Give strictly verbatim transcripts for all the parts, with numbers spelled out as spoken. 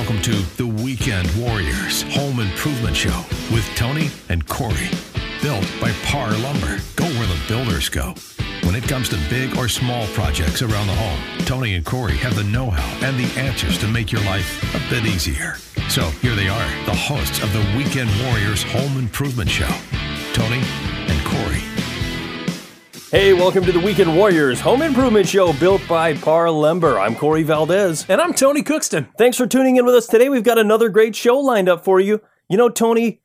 welcome to the Weekend Warriors Home Improvement Show with Tony and Corey. Built by Parr Lumber. Go where the builders go. When it comes to big or small projects around the home, Tony and Corey have the know-how and the answers to make your life a bit easier. So here they are, the hosts of the Weekend Warriors Home Improvement Show, Tony and Corey. Hey, welcome to the Weekend Warriors Home Improvement Show built by Parr Lumber. I'm Corey Valdez. And I'm Tony Cookston. Thanks for tuning in with us today. We've got another great show lined up for you. You know, Tony,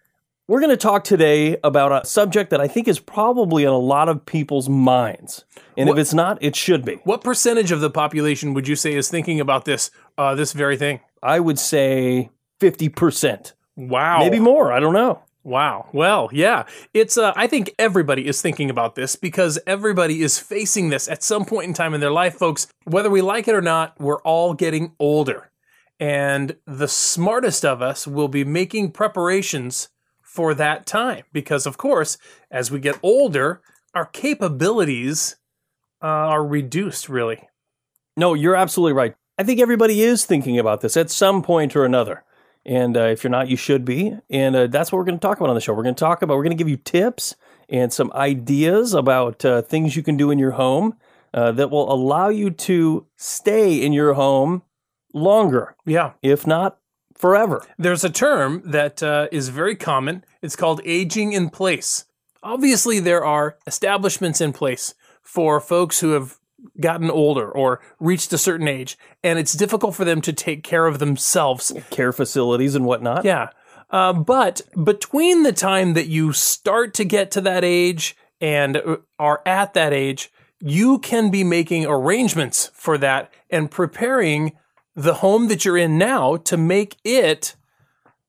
we're going to talk today about a subject that I think is probably on a lot of people's minds. And what, if it's not, it should be. What percentage of the population would you say is thinking about this, uh, this very thing? I would say fifty percent. Wow. Maybe more. I don't know. Wow. Well, yeah, it's, uh, I think everybody is thinking about this because everybody is facing this at some point in time in their life, folks. Whether we like it or not, we're all getting older. And the smartest of us will be making preparations for that time. Because of course, as we get older, our capabilities uh, are reduced, really. No, you're absolutely right. I think everybody is thinking about this at some point or another. And uh, if you're not, you should be. And uh, that's what we're going to talk about on the show. We're going to talk about, we're going to give you tips and some ideas about uh, things you can do in your home uh, that will allow you to stay in your home longer. Yeah. If not forever. There's a term that uh, is very common. It's called aging in place. Obviously, there are establishments in place for folks who have gotten older or reached a certain age, and it's difficult for them to take care of themselves. Care facilities and whatnot. Yeah. Uh, but between the time that you start to get to that age and are at that age, you can be making arrangements for that and preparing the home that you're in now to make it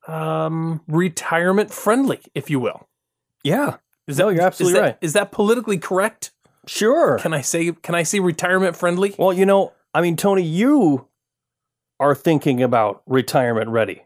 um, retirement friendly, if you will. Yeah. Is that, no, you're absolutely is that, right. Is that politically correct? Sure. Can I say, can I say retirement friendly? Well, you know, I mean, Tony, you are thinking about retirement ready.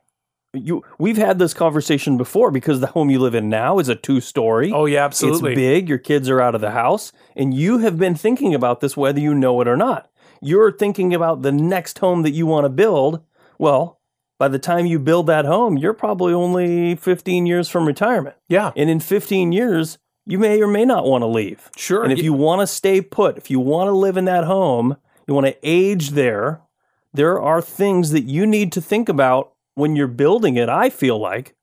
You, we've had this conversation before because the home you live in now is a two-story. Oh, yeah, absolutely. It's big. Your kids are out of the house. And you have been thinking about this whether you know it or not. You're thinking about the next home that you want to build. Well, by the time you build that home, you're probably only fifteen years from retirement. Yeah. And in fifteen years... you may or may not want to leave. Sure. And if you want to stay put, if you want to live in that home, you want to age there, there are things that you need to think about when you're building it, I feel like,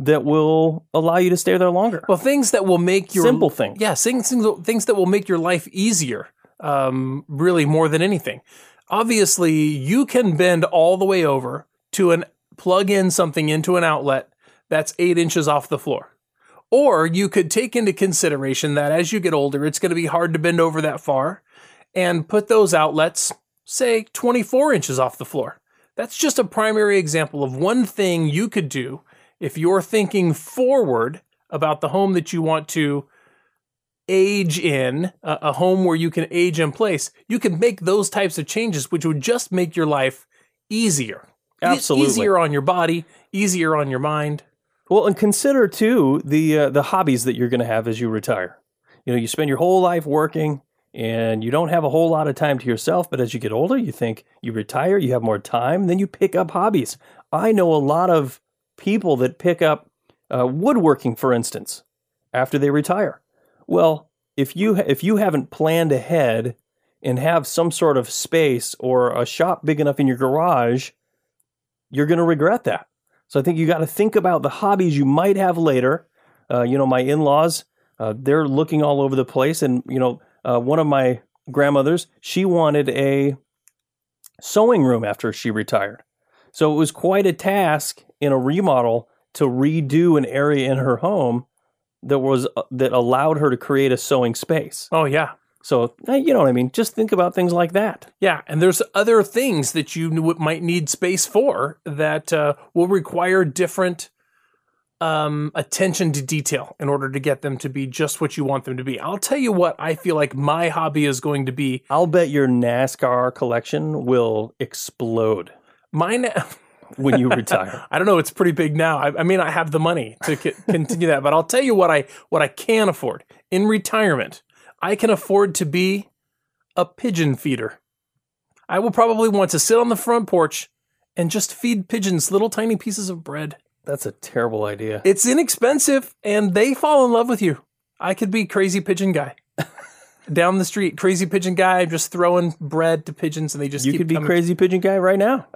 that will allow you to stay there longer. Well, things that will make your... simple things. Yeah, things, things that will make your life easier, um, really more than anything. Obviously, you can bend all the way over to an plug in something into an outlet that's eight inches off the floor. Or you could take into consideration that as you get older, it's going to be hard to bend over that far and put those outlets, say, twenty-four inches off the floor. That's just a primary example of one thing you could do if you're thinking forward about the home that you want to age in, a home where you can age in place. You can make those types of changes, which would just make your life easier. Absolutely. Easier on your body, easier on your mind. Well, and consider, too, the uh, the hobbies that you're going to have as you retire. You know, you spend your whole life working, and you don't have a whole lot of time to yourself, but as you get older, you think you retire, you have more time, then you pick up hobbies. I know a lot of people that pick up uh, woodworking, for instance, after they retire. Well, if you ha- if you haven't planned ahead and have some sort of space or a shop big enough in your garage, you're going to regret that. So I think you got to think about the hobbies you might have later. Uh, you know, my in-laws, uh, they're looking all over the place. And, you know, uh, one of my grandmothers, she wanted a sewing room after she retired. So it was quite a task in a remodel to redo an area in her home that was uh, that allowed her to create a sewing space. Oh, yeah. So, you know what I mean? Just think about things like that. Yeah, and there's other things that you might need space for that uh, will require different um, attention to detail in order to get them to be just what you want them to be. I'll tell you what I feel like my hobby is going to be. I'll bet your NASCAR collection will explode. Mine... Na- when you retire. I don't know. It's pretty big now. I, I may not have the money to c- continue that, but I'll tell you what I what I can afford in retirement. I can afford to be a pigeon feeder. I will probably want to sit on the front porch and just feed pigeons little tiny pieces of bread. That's a terrible idea. It's inexpensive, and they fall in love with you. I could be crazy pigeon guy. Down the street, crazy pigeon guy, just throwing bread to pigeons, and they just you keep You could be coming. Crazy pigeon guy right now.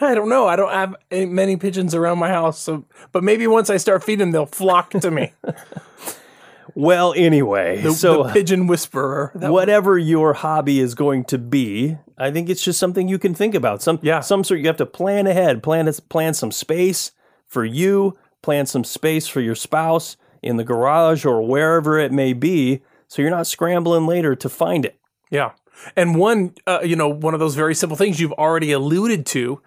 I don't know. I don't have many pigeons around my house, so but maybe once I start feeding, they'll flock to me. Well, anyway, the, so the pigeon whisperer, whatever was. Your hobby is going to be, I think it's just something you can think about. Some, yeah. some sort you have to plan ahead, plan plan some space for you, plan some space for your spouse in the garage or wherever it may be, so you're not scrambling later to find it. Yeah, and one, uh, you know, one of those very simple things you've already alluded to.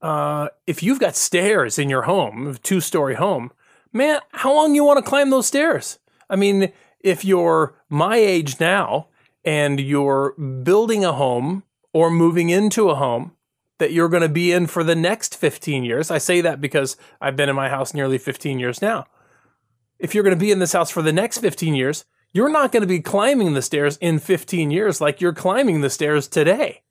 Uh, if you've got stairs in your home, two story home, man, how long you want to climb those stairs? I mean, if you're my age now and you're building a home or moving into a home that you're going to be in for the next fifteen years, I say that because I've been in my house nearly fifteen years now. If you're going to be in this house for the next fifteen years, you're not going to be climbing the stairs in fifteen years like you're climbing the stairs today.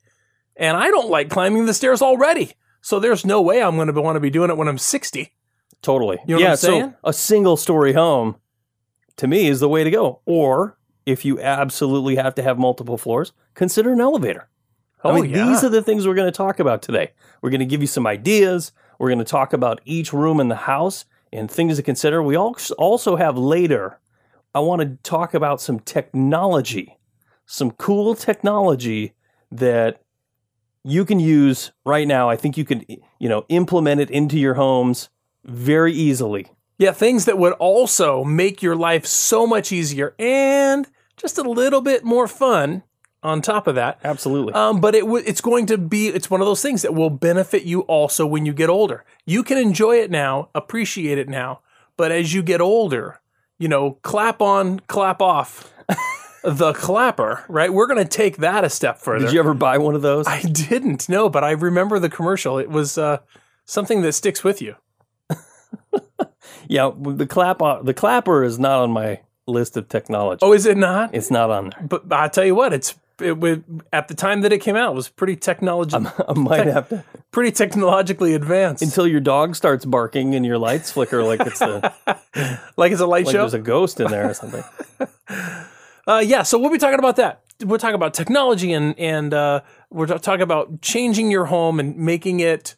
And I don't like climbing the stairs already. So there's no way I'm going to want to be doing it when I'm sixty. Totally. You know yeah, what I'm saying? So a single story home, to me, is the way to go. Or if you absolutely have to have multiple floors, consider an elevator. Oh, I mean, yeah. These are the things we're going to talk about today. We're going to give you some ideas. We're going to talk about each room in the house and things to consider. We also have later, I want to talk about some technology, some cool technology that you can use right now. I think you can, you know, implement it into your homes very easily. Yeah, things that would also make your life so much easier and just a little bit more fun on top of that. Absolutely. Um, but it w- it's going to be, it's one of those things that will benefit you also when you get older. You can enjoy it now, appreciate it now, but as you get older, you know, clap on, clap off. The clapper, right? We're going to take that a step further. Did you ever buy one of those? I didn't, no, but I remember the commercial. It was uh, something that sticks with you. Yeah, the clap on, the clapper is not on my list of technology. Oh, is it not? It's not on there. But I tell you what, it's it was, at the time that it came out, it was pretty technology. I'm, I might te- have to pretty technologically advanced until your dog starts barking and your lights flicker like it's a like it's a light like show. There's a ghost in there or something. uh, yeah, so we'll be talking about that. We'll talk about technology and and uh, we're talking about changing your home and making it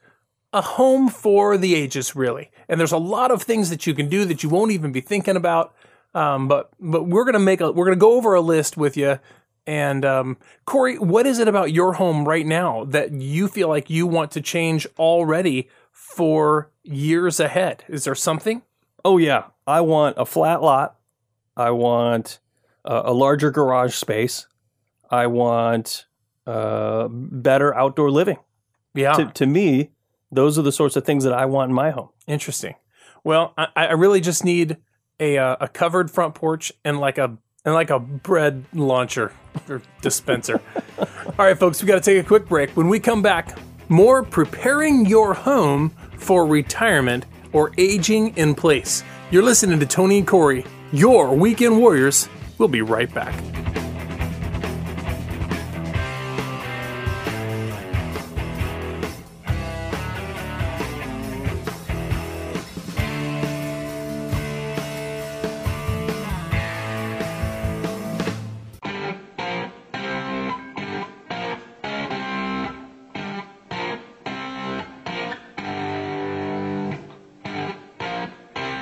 a home for the ages, really. And there's a lot of things that you can do that you won't even be thinking about. Um, but but we're gonna make a we're gonna go over a list with you. And um, Corey, what is it about your home right now that you feel like you want to change already for years ahead? Is there something? Oh yeah, I want a flat lot. I want uh, a larger garage space. I want uh, better outdoor living. Yeah, to, to me. Those are the sorts of things that I want in my home. Interesting. Well, I, I really just need a uh, a covered front porch and like a and like a bread launcher or dispenser. All right, folks, we got to take a quick break. When we come back, more preparing your home for retirement or aging in place. You're listening to Tony and Corey, your Weekend Warriors. We'll be right back.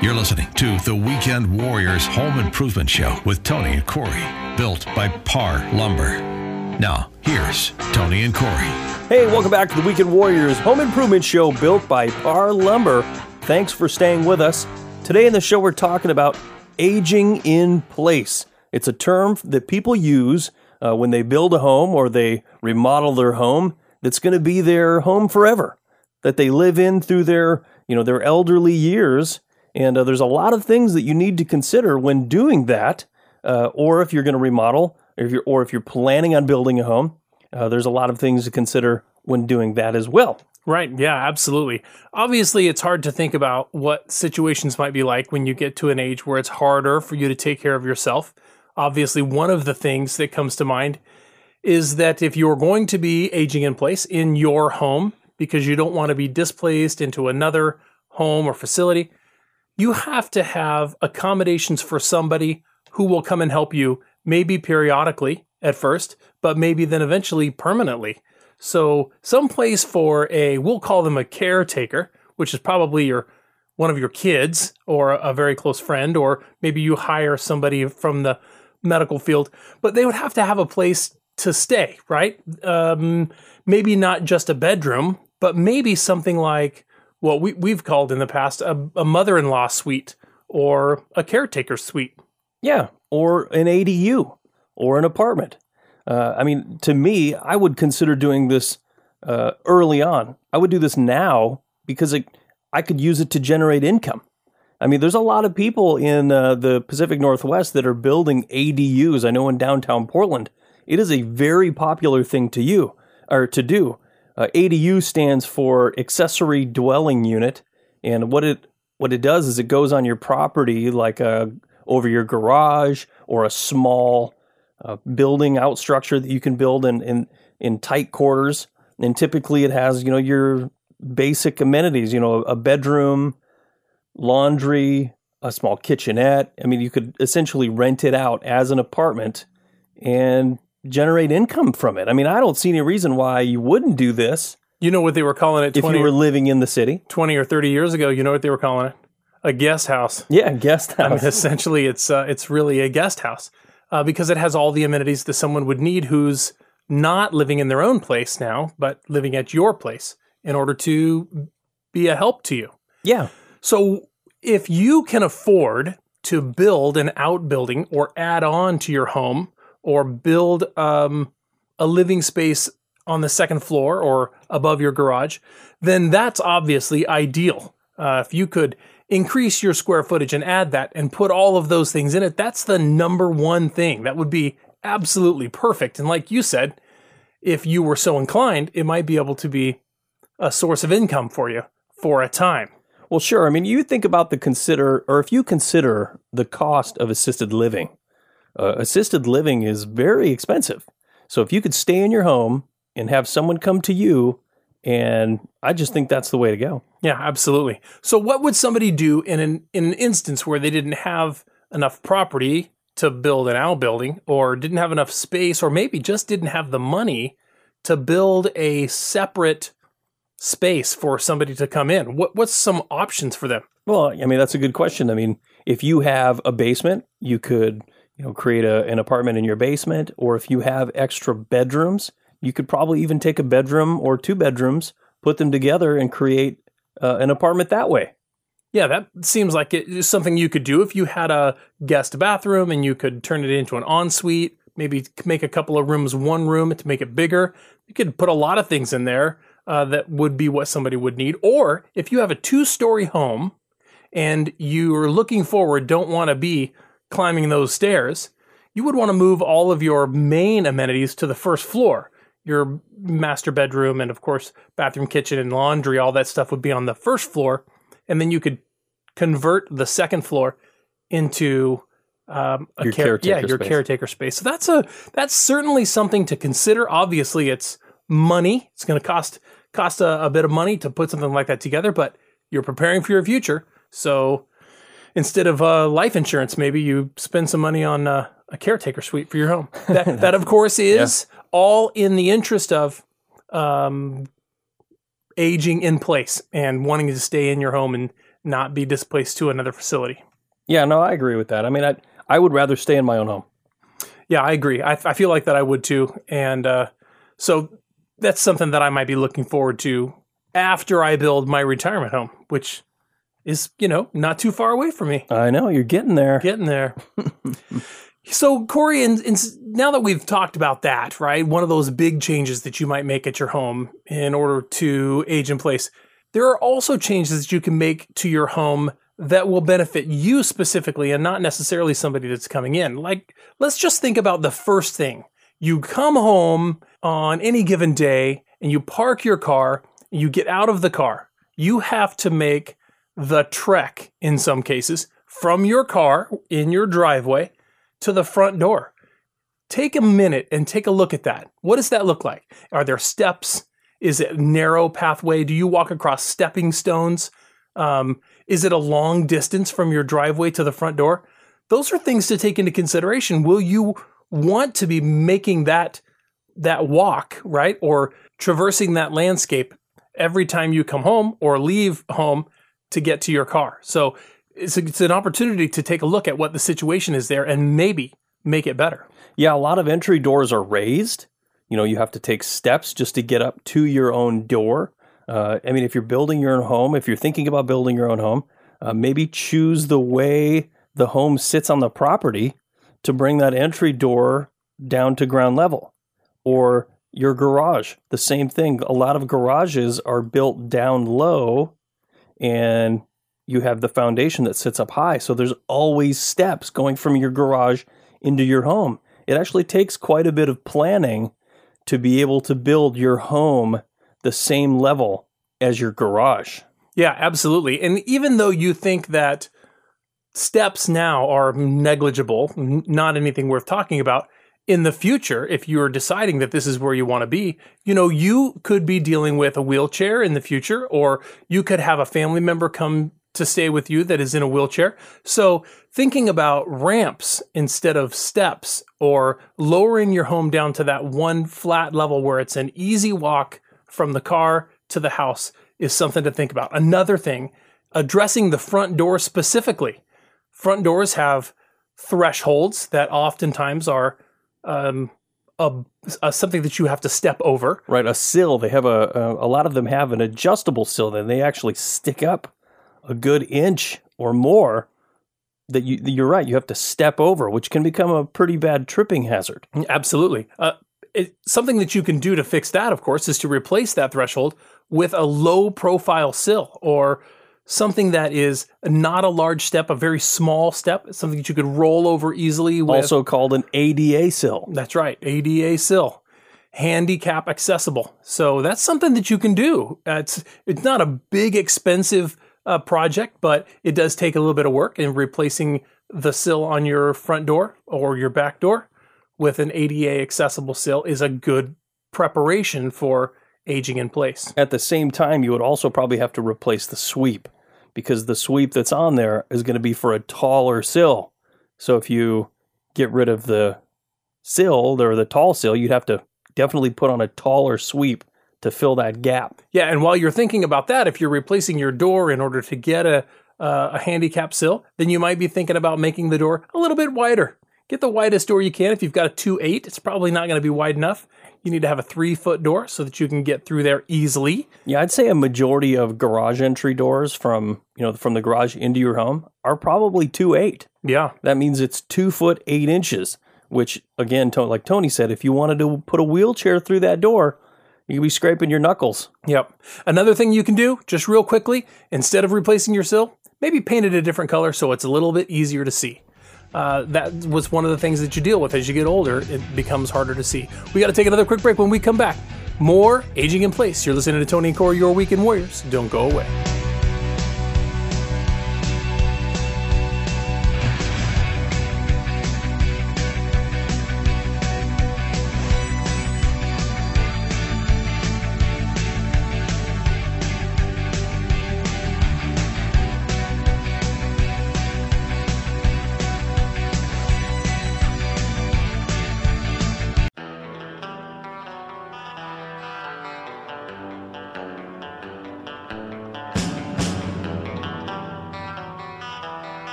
You're listening to the Weekend Warriors Home Improvement Show with Tony and Corey, built by Parr Lumber. Now, here's Tony and Corey. Hey, welcome back to the Weekend Warriors Home Improvement Show, built by Parr Lumber. Thanks for staying with us. Today in the show, we're talking about aging in place. It's a term that people use uh, when they build a home or they remodel their home that's going to be their home forever, that they live in through their, you know, their elderly years. And uh, there's a lot of things that you need to consider when doing that, uh, or if you're going to remodel, or if you're, or if you're planning on building a home, uh, there's a lot of things to consider when doing that as well. Right, yeah, absolutely. Obviously, it's hard to think about what situations might be like when you get to an age where it's harder for you to take care of yourself. Obviously, one of the things that comes to mind is that if you're going to be aging in place in your home, because you don't want to be displaced into another home or facility. You have to have accommodations for somebody who will come and help you, maybe periodically at first, but maybe then eventually permanently. So someplace for a, we'll call them a caretaker, which is probably your one of your kids or a very close friend, or maybe you hire somebody from the medical field, but they would have to have a place to stay, right? Um, maybe not just a bedroom, but maybe something like what we, we've called in the past a, a mother-in-law suite or a caretaker suite. Yeah, or an A D U or an apartment. Uh, I mean, to me, I would consider doing this uh, early on. I would do this now because it, I could use it to generate income. I mean, there's a lot of people in uh, the Pacific Northwest that are building A D Us. I know in downtown Portland, it is a very popular thing to you or to do. Uh, A D U stands for accessory dwelling unit, and what it what it does is it goes on your property, like a over your garage or a small uh, building out structure that you can build in, in in tight quarters. And typically, it has you know your basic amenities, you know, a bedroom, laundry, a small kitchenette. I mean, you could essentially rent it out as an apartment and generate income from it. I mean, I don't see any reason why you wouldn't do this. You know what they were calling it? twenty, if you were living in the city. twenty or thirty years ago, you know what they were calling it? A guest house. Yeah, a guest house. I mean, essentially, it's uh, it's really a guest house uh, because it has all the amenities that someone would need who's not living in their own place now, but living at your place in order to be a help to you. Yeah. So if you can afford to build an outbuilding or add on to your home or build um, a living space on the second floor or above your garage, then that's obviously ideal. Uh, if you could increase your square footage and add that and put all of those things in it, that's the number one thing. That would be absolutely perfect. And like you said, if you were so inclined, it might be able to be a source of income for you for a time. Well, sure. I mean, you think about the consider, or if you consider the cost of assisted living, uh, assisted living is very expensive. So if you could stay in your home and have someone come to you, and I just think that's the way to go. Yeah, absolutely. So what would somebody do in an, in an instance where they didn't have enough property to build an outbuilding, or didn't have enough space, or maybe just didn't have the money to build a separate space for somebody to come in? What what's some options for them? Well, I mean, that's a good question. I mean, if you have a basement, you could, you know, create a, an apartment in your basement, or if you have extra bedrooms, you could probably even take a bedroom or two bedrooms, put them together and create uh, an apartment that way. Yeah, that seems like it is something you could do if you had a guest bathroom and you could turn it into an ensuite, maybe make a couple of rooms one room to make it bigger. You could put a lot of things in there. Uh, that would be what somebody would need. Or if you have a two-story home and you're looking forward, don't want to be climbing those stairs, you would want to move all of your main amenities to the first floor. Your master bedroom and, of course, bathroom, kitchen, and laundry, all that stuff would be on the first floor. And then you could convert the second floor into um, a your care- caretaker yeah, your space. caretaker space. So that's a that's certainly something to consider. Obviously, it's money. It's going to cost... cost a, a bit of money to put something like that together, but you're preparing for your future. So instead of uh, life insurance, maybe you spend some money on uh, a caretaker suite for your home. That, that of course, is yeah. all in the interest of um, aging in place and wanting to stay in your home and not be displaced to another facility. Yeah, no, I agree with that. I mean, I I would rather stay in my own home. Yeah, I agree. I, I feel like that I would too. And uh, so... that's something that I might be looking forward to after I build my retirement home, which is, you know, not too far away from me. I know. You're getting there. Getting there. So, Corey, and, and now that we've talked about that, right, one of those big changes that you might make at your home in order to age in place, there are also changes that you can make to your home that will benefit you specifically and not necessarily somebody that's coming in. Like, let's just think about the first thing. You come home on any given day and you park your car, you get out of the car. You have to make the trek, in some cases, from your car in your driveway to the front door. Take a minute and take a look at that. What does that look like? Are there steps? Is it a narrow pathway? Do you walk across stepping stones? Um, is it a long distance from your driveway to the front door? Those are things to take into consideration. Will you want to be making that that walk, right? Or traversing that landscape every time you come home or leave home to get to your car? So it's, a, it's an opportunity to take a look at what the situation is there and maybe make it better. Yeah, a lot of entry doors are raised. You know, you have to take steps just to get up to your own door. Uh, I mean, if you're building your own home, if you're thinking about building your own home, uh, maybe choose the way the home sits on the property to bring that entry door down to ground level. Or your garage, the same thing. A lot of garages are built down low and you have the foundation that sits up high. So there's always steps going from your garage into your home. It actually takes quite a bit of planning to be able to build your home the same level as your garage. Yeah, absolutely. And even though you think that steps now are negligible, n- not anything worth talking about, in the future, if you're deciding that this is where you want to be, you know, you could be dealing with a wheelchair in the future, or you could have a family member come to stay with you that is in a wheelchair. So thinking about ramps instead of steps, or lowering your home down to that one flat level where it's an easy walk from the car to the house, is something to think about. Another thing, addressing the front door specifically. Front doors have thresholds that oftentimes are um, a, a something that you have to step over. Right, a sill. They have a, a, a lot of them have an adjustable sill, and they actually stick up a good inch or more that you, you're right, you have to step over, which can become a pretty bad tripping hazard. Absolutely. Uh, it, something that you can do to fix that, of course, is to replace that threshold with a low profile sill, or something that is not a large step, a very small step, something that you could roll over easily with. Also called an A D A sill. That's right, A D A sill. Handicap accessible. So that's something that you can do. Uh, it's, it's not a big, expensive Uh, project, but it does take a little bit of work, in replacing the sill on your front door or your back door with an A D A accessible sill is a good preparation for aging in place. At the same time, you would also probably have to replace the sweep, because the sweep that's on there is going to be for a taller sill. So if you get rid of the sill or the tall sill, you'd have to definitely put on a taller sweep to fill that gap. Yeah, and while you're thinking about that, if you're replacing your door in order to get a uh, a handicap sill, then you might be thinking about making the door a little bit wider. Get the widest door you can. If you've got a two eight, it's probably not going to be wide enough. You need to have a three-foot door so that you can get through there easily. Yeah, I'd say a majority of garage entry doors from, you know, from the garage into your home are probably two eight. Yeah. That means it's two foot eight inches, which, again, like Tony said, if you wanted to put a wheelchair through that door, you can be scraping your knuckles. Yep. Another thing you can do, just real quickly, instead of replacing your sill, maybe paint it a different color so it's a little bit easier to see. Uh, that was one of the things that you deal with as you get older. It becomes harder to see. We got to take another quick break. When we come back, more Aging in Place. You're listening to Tony and Corey, your Weekend Warriors. Don't go away.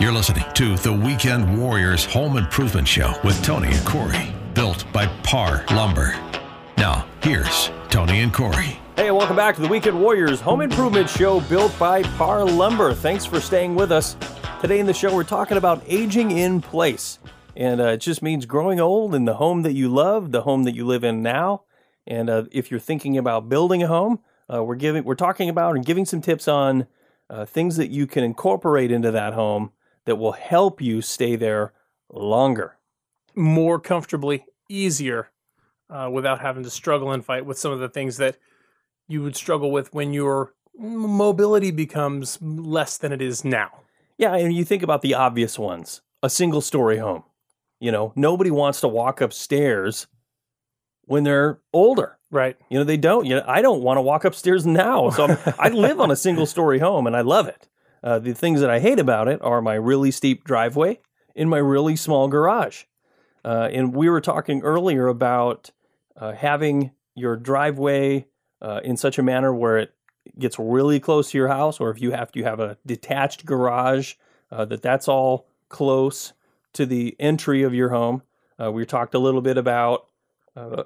You're listening to the Weekend Warriors Home Improvement Show with Tony and Corey, built by Parr Lumber. Now, here's Tony and Corey. Hey, welcome back to the Weekend Warriors Home Improvement Show, built by Parr Lumber. Thanks for staying with us. Today in the show, we're talking about aging in place. And uh, it just means growing old in the home that you love, the home that you live in now. And uh, if you're thinking about building a home, uh, we're giving, we're talking about and giving some tips on uh, things that you can incorporate into that home that will help you stay there longer, more comfortably, easier, uh, without having to struggle and fight with some of the things that you would struggle with when your mobility becomes less than it is now. Yeah, and you think about the obvious ones. A single-story home. You know, nobody wants to walk upstairs when they're older. Right. You know, they don't. You know, I don't want to walk upstairs now. So I'm, I live on a single story home and I love it. Uh, the things that I hate about it are my really steep driveway in my really small garage. Uh, and we were talking earlier about uh, having your driveway uh, in such a manner where it gets really close to your house, or if you have to have a detached garage, uh, that that's all close to the entry of your home. Uh, we talked a little bit about, uh,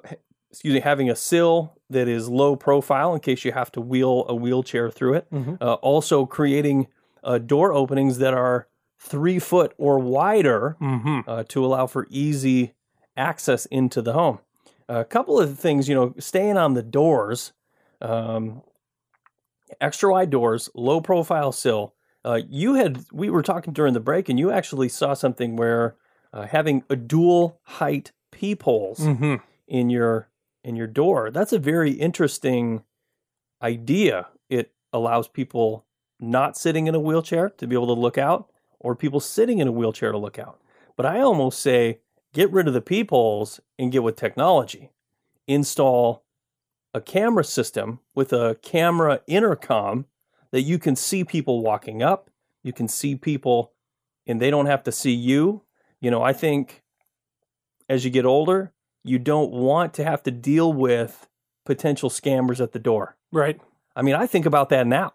excuse me, having a sill that is low profile in case you have to wheel a wheelchair through it. Mm-hmm. Uh, also creating uh, door openings that are three foot or wider, mm-hmm. uh, to allow for easy access into the home. A couple of things, you know, staying on the doors, um, extra wide doors, low profile sill. Uh, you had, we were talking during the break and you actually saw something where uh, having a dual height peepholes, mm-hmm. in your, in your door. That's a very interesting idea. It allows people not sitting in a wheelchair to be able to look out, or people sitting in a wheelchair to look out. But I almost say, get rid of the peepholes and get with technology. Install a camera system with a camera intercom that you can see people walking up. You can see people and they don't have to see you. You know, I think as you get older, you don't want to have to deal with potential scammers at the door. Right. I mean, I think about that now.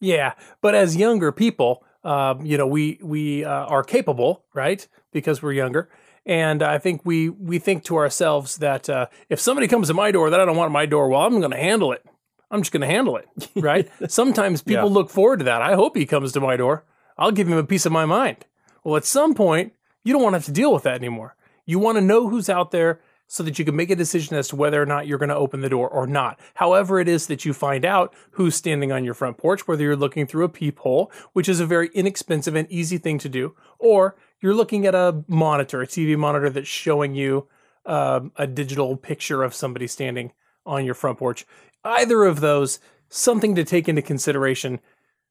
Yeah. But as younger people, Um, you know, we we uh, are capable, right? Because we're younger, and I think we we think to ourselves that uh, if somebody comes to my door that I don't want at my door, well, I'm going to handle it. I'm just going to handle it, right? Sometimes people yeah. look forward to that. I hope he comes to my door. I'll give him a piece of my mind. Well, at some point, you don't want to have to deal with that anymore. You want to know who's out there so that you can make a decision as to whether or not you're going to open the door or not. However it is that you find out who's standing on your front porch, whether you're looking through a peephole, which is a very inexpensive and easy thing to do, or you're looking at a monitor, a T V monitor that's showing you uh, a digital picture of somebody standing on your front porch. Either of those, something to take into consideration,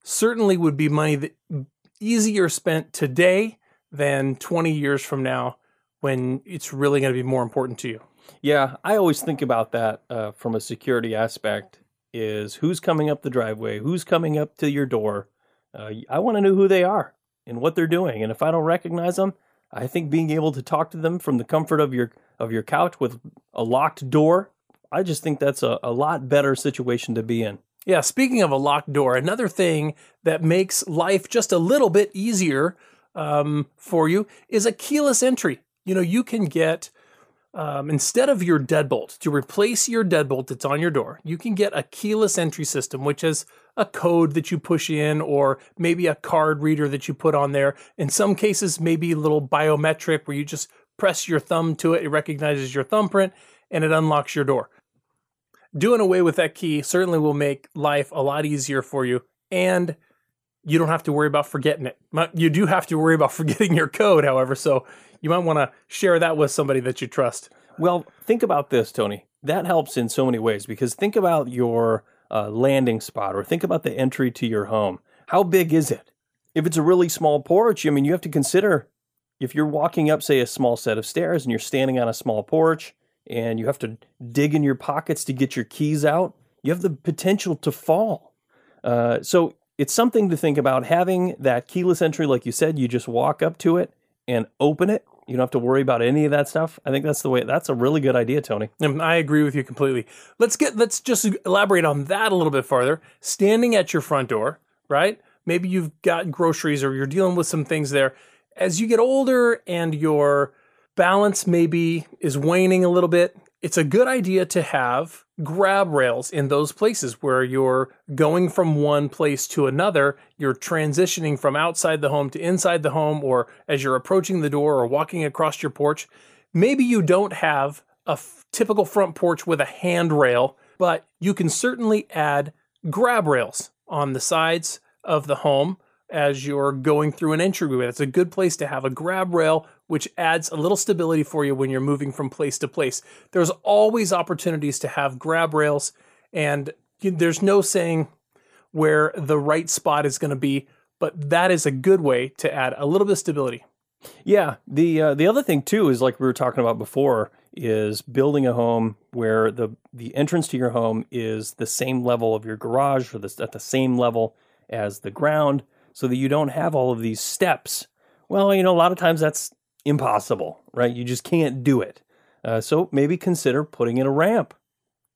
certainly would be money that easier spent today than twenty years from now, when it's really going to be more important to you. Yeah, I always think about that uh, from a security aspect, is who's coming up the driveway, who's coming up to your door. Uh, I want to know who they are and what they're doing. And if I don't recognize them, I think being able to talk to them from the comfort of your of your couch with a locked door, I just think that's a, a lot better situation to be in. Yeah, speaking of a locked door, another thing that makes life just a little bit easier um, for you is a keyless entry. You know, you can get, um, instead of your deadbolt, to replace your deadbolt that's on your door, you can get a keyless entry system, which is a code that you push in, or maybe a card reader that you put on there. In some cases, maybe a little biometric where you just press your thumb to it, it recognizes your thumbprint, and it unlocks your door. Doing away with that key certainly will make life a lot easier for you, and you don't have to worry about forgetting it. You do have to worry about forgetting your code, however, so you might want to share that with somebody that you trust. Well, think about this, Tony. That helps in so many ways, because think about your uh, landing spot, or think about the entry to your home. How big is it? If it's a really small porch, I mean, you have to consider if you're walking up, say, a small set of stairs and you're standing on a small porch and you have to dig in your pockets to get your keys out, you have the potential to fall. Uh, so it's something to think about, having that keyless entry. Like you said, you just walk up to it and open it. You don't have to worry about any of that stuff. I think that's the way, that's a really good idea, Tony. And I agree with you completely. Let's get, let's just elaborate on that a little bit farther. Standing at your front door, right? Maybe you've got groceries or you're dealing with some things there. As you get older and your balance maybe is waning a little bit, it's a good idea to have grab rails in those places where you're going from one place to another, you're transitioning from outside the home to inside the home, or as you're approaching the door or walking across your porch. Maybe you don't have a f- typical front porch with a handrail, but you can certainly add grab rails on the sides of the home as you're going through an entryway. It's a good place to have a grab rail, which adds a little stability for you when you're moving from place to place. There's always opportunities to have grab rails, and there's no saying where the right spot is going to be, but that is a good way to add a little bit of stability. Yeah, the uh, the other thing too is, like we were talking about before, is building a home where the, the entrance to your home is the same level of your garage or the, at the same level as the ground so that you don't have all of these steps. Well, you know, a lot of times that's impossible, right? You just can't do it. Uh, so maybe consider putting in a ramp,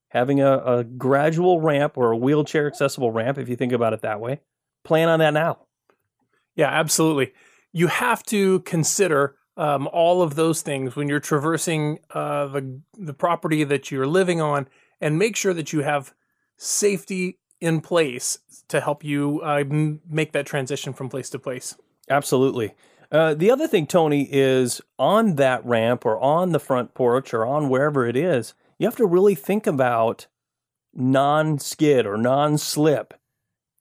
having a, a gradual ramp or a wheelchair accessible ramp, if you think about it that way. Plan on that now. Yeah, absolutely. You have to consider um, all of those things when you're traversing uh, the the property that you're living on, and make sure that you have safety in place to help you uh, make that transition from place to place. Absolutely. Uh, the other thing, Tony, is on that ramp or on the front porch or on wherever it is, you have to really think about non-skid or non-slip.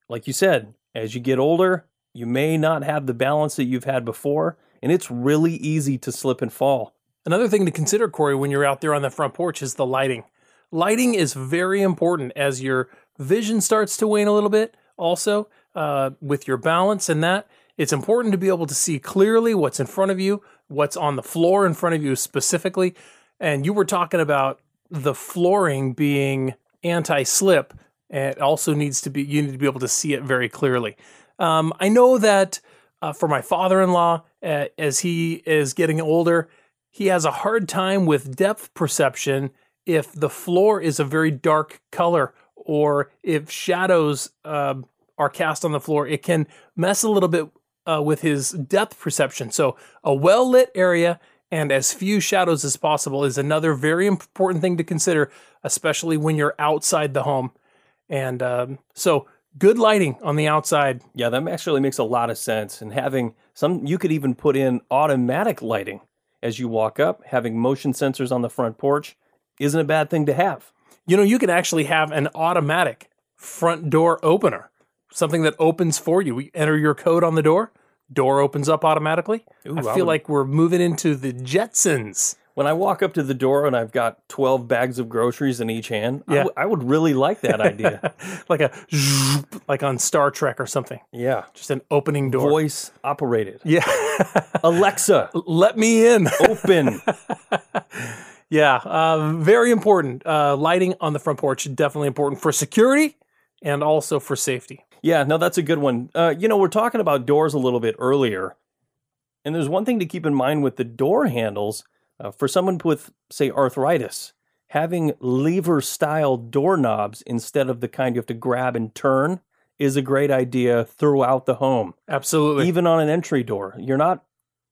Like you said, as you get older, you may not have the balance that you've had before, and it's really easy to slip and fall. Another thing to consider, Corey, when you're out there on the front porch is the lighting. Lighting is very important as your vision starts to wane a little bit. Also, uh, with your balance and that, it's important to be able to see clearly what's in front of you, what's on the floor in front of you specifically. And you were talking about the flooring being anti-slip, and it also needs to be, you need to be able to see it very clearly. Um, I know that uh, for my father-in-law, uh, as he is getting older, he has a hard time with depth perception if the floor is a very dark color or if shadows uh, are cast on the floor. It can mess a little bit uh, with his depth perception. So a well-lit area and as few shadows as possible is another very important thing to consider, especially when you're outside the home. And um, so... good lighting on the outside. Yeah, that actually makes a lot of sense. And having some, you could even put in automatic lighting as you walk up. Having motion sensors on the front porch isn't a bad thing to have. You know, you could actually have an automatic front door opener, something that opens for you. You enter your code on the door, door opens up automatically. Ooh, I feel I would... like we're moving into the Jetsons. When I walk up to the door and I've got twelve bags of groceries in each hand, yeah. I, w- I would really like that idea. Like a, like on Star Trek or something. Yeah. Just an opening door. Voice operated. Yeah. Alexa. Let me in. Open. Yeah. Uh, very important. Uh, lighting on the front porch, definitely important for security and also for safety. Yeah. No, that's a good one. Uh, you know, we're talking about doors a little bit earlier. And there's one thing to keep in mind with the door handles. Uh, for someone with, say, arthritis, having lever-style doorknobs instead of the kind you have to grab and turn is a great idea throughout the home. Absolutely. Even on an entry door. You're not,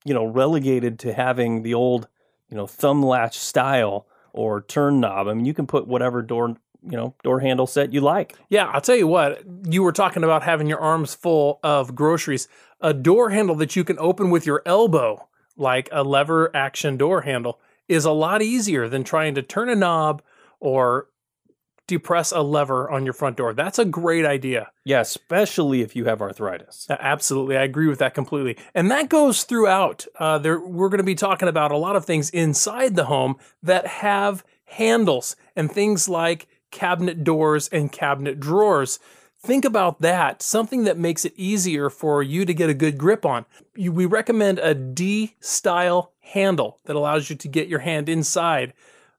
you know, relegated to having the old, you know, thumb latch style or turn knob. I mean, you can put whatever door, you know, door handle set you like. Yeah, I'll tell you what, you were talking about having your arms full of groceries. A door handle that you can open with your elbow, like a lever action door handle, is a lot easier than trying to turn a knob or depress a lever on your front door. That's a great idea. Yeah, especially if you have arthritis. Uh, absolutely. I agree with that completely. And that goes throughout. Uh, there, we're going to be talking about a lot of things inside the home that have handles and things like cabinet doors and cabinet drawers. Think about that, something that makes it easier for you to get a good grip on. You, we recommend a D-style handle that allows you to get your hand inside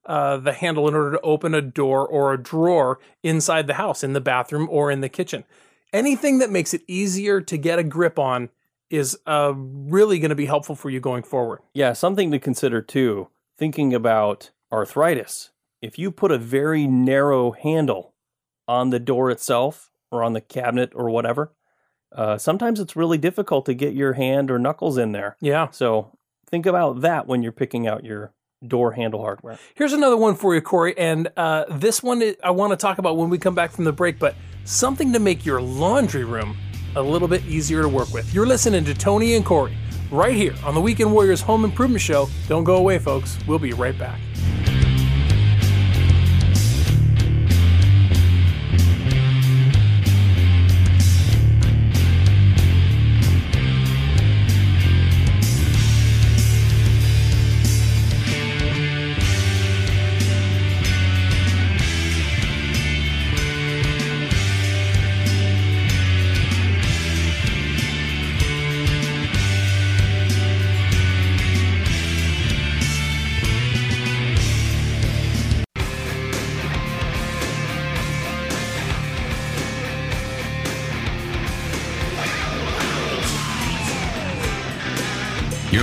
uh, the handle in order to open a door or a drawer inside the house, in the bathroom or in the kitchen. Anything that makes it easier to get a grip on is uh, really going to be helpful for you going forward. Yeah, something to consider too, thinking about arthritis. If you put a very narrow handle on the door itself, or on the cabinet or whatever, uh, sometimes it's really difficult to get your hand or knuckles in there. Yeah. So think about that when you're picking out your door handle hardware. Here's another one for you, Corey. And uh, this one I want to talk about when we come back from the break, but something to make your laundry room a little bit easier to work with. You're listening to Tony and Corey right here on the Weekend Warriors Home Improvement Show. Don't go away, folks. We'll be right back.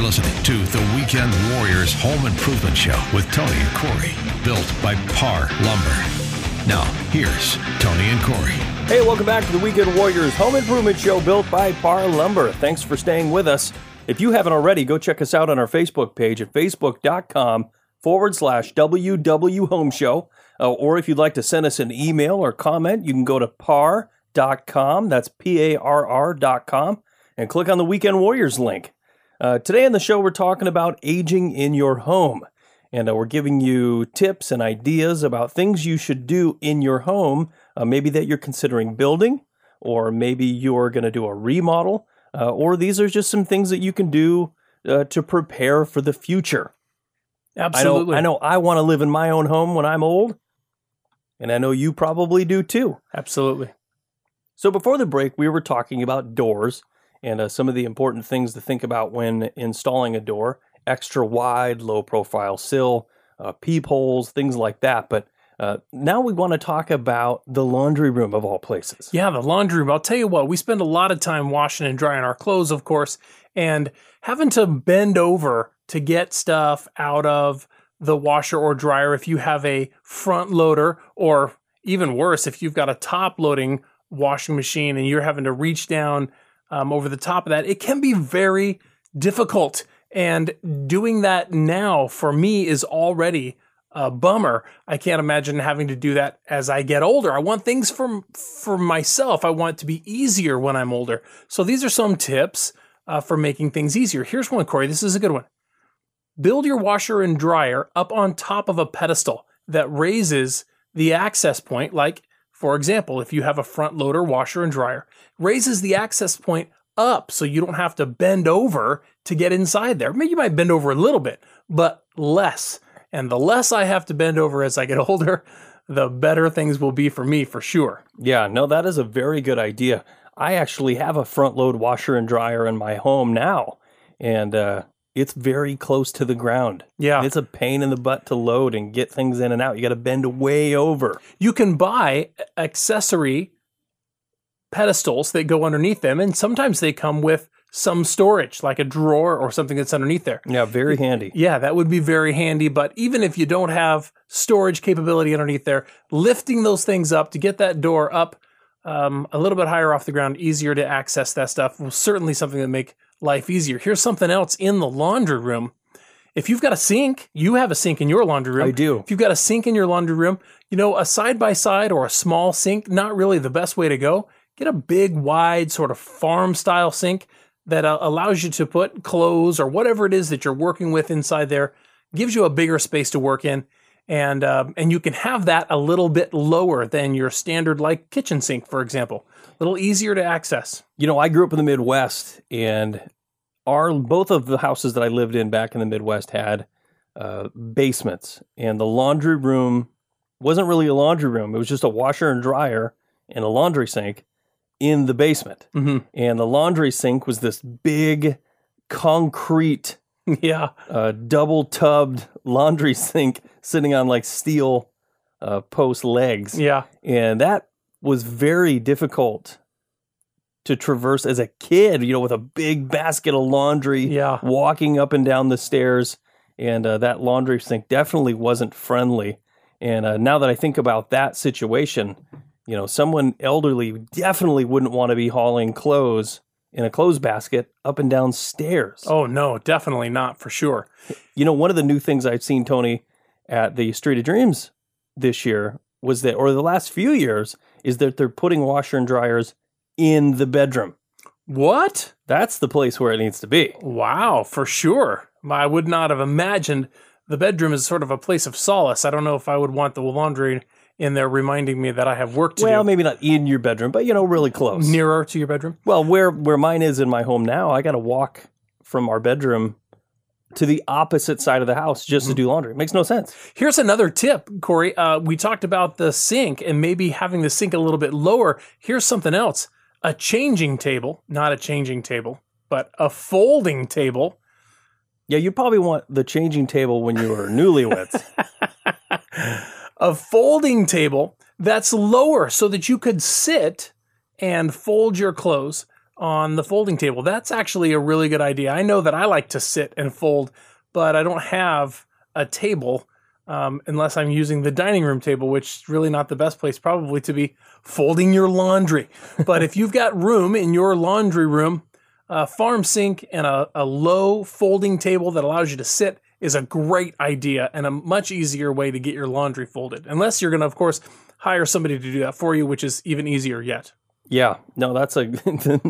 You're listening to the Weekend Warriors Home Improvement Show with Tony and Corey, built by Parr Lumber. Now, here's Tony and Corey. Hey, welcome back to the Weekend Warriors Home Improvement Show, built by Parr Lumber. Thanks for staying with us. If you haven't already, go check us out on our Facebook page at facebook.com forward slash WW Home Show. Uh, or if you'd like to send us an email or comment, you can go to parr dot com. That's P A R R dot com. And click on the Weekend Warriors link. Uh, today on the show, we're talking about aging in your home. And uh, we're giving you tips and ideas about things you should do in your home, uh, maybe that you're considering building, or maybe you're going to do a remodel, uh, or these are just some things that you can do uh, to prepare for the future. Absolutely. I know I, I want to live in my own home when I'm old, and I know you probably do too. Absolutely. So before the break, we were talking about doors and uh, some of the important things to think about when installing a door: extra wide, low profile sill, uh, peepholes, things like that. But uh, now we want to talk about the laundry room, of all places. Yeah, the laundry room. I'll tell you what, we spend a lot of time washing and drying our clothes, of course, and having to bend over to get stuff out of the washer or dryer if you have a front loader, or even worse, if you've got a top loading washing machine and you're having to reach down Um, over the top of that, it can be very difficult. And doing that now for me is already a bummer. I can't imagine having to do that as I get older. I want things for, for myself. I want it to be easier when I'm older. So these are some tips uh, for making things easier. Here's one, Corey. This is a good one. Build your washer and dryer up on top of a pedestal that raises the access point, like for example, if you have a front loader washer and dryer, raises the access point up so you don't have to bend over to get inside there. Maybe you might bend over a little bit, but less. And the less I have to bend over as I get older, the better things will be for me, for sure. Yeah, no, that is a very good idea. I actually have a front load washer and dryer in my home now, and uh, it's very close to the ground. Yeah. It's a pain in the butt to load and get things in and out. You got to bend way over. You can buy accessory pedestals that go underneath them, and sometimes they come with some storage, like a drawer or something that's underneath there. Yeah, very handy. Yeah, that would be very handy. But even if you don't have storage capability underneath there, lifting those things up to get that door up um, a little bit higher off the ground, easier to access that stuff, will certainly something that make life easier. Here's something else in the laundry room. If you've got a sink, you have a sink in your laundry room. I do. If you've got a sink in your laundry room, you know, a side-by-side or a small sink, not really the best way to go. Get a big, wide, sort of farm-style sink that uh, allows you to put clothes or whatever it is that you're working with inside there. Gives you a bigger space to work in, and uh, and you can have that a little bit lower than your standard, like, kitchen sink, for example. A little easier to access. You know, I grew up in the Midwest, and our both of the houses that I lived in back in the Midwest had uh, basements, and the laundry room wasn't really a laundry room. It was just a washer and dryer and a laundry sink in the basement. Mm-hmm. And the laundry sink was this big concrete yeah, uh, double-tubbed laundry sink sitting on, like, steel uh, post legs. Yeah. And that was very difficult to traverse as a kid, you know, with a big basket of laundry, yeah, walking up and down the stairs. And uh, that laundry sink definitely wasn't friendly. And uh, now that I think about that situation, you know, someone elderly definitely wouldn't want to be hauling clothes in a clothes basket up and down stairs. Oh, no, definitely not, for sure. You know, one of the new things I've seen, Tony, at the Street of Dreams this year was that, or the last few years, is that they're putting washer and dryers in the bedroom. What? That's the place where it needs to be. Wow, for sure. I would not have imagined the bedroom is sort of a place of solace. I don't know if I would want the laundry in there reminding me that I have work to well, do. Well, maybe not in your bedroom, but, you know, really close. Nearer to your bedroom? Well, where, where mine is in my home now, I got to walk from our bedroom to the opposite side of the house just mm-hmm. to do laundry. It makes no sense. Here's another tip, Corey. Uh, we talked about the sink and maybe having the sink a little bit lower. Here's something else. A changing table, not a changing table, but a folding table. Yeah, you probably want the changing table when you were newlyweds. A folding table that's lower so that you could sit and fold your clothes on the folding table. That's actually a really good idea. I know that I like to sit and fold, but I don't have a table um, unless I'm using the dining room table, which is really not the best place probably to be folding your laundry. But if you've got room in your laundry room, a farm sink and a, a low folding table that allows you to sit is a great idea and a much easier way to get your laundry folded. Unless you're going to, of course, hire somebody to do that for you, which is even easier yet. Yeah, no, that's a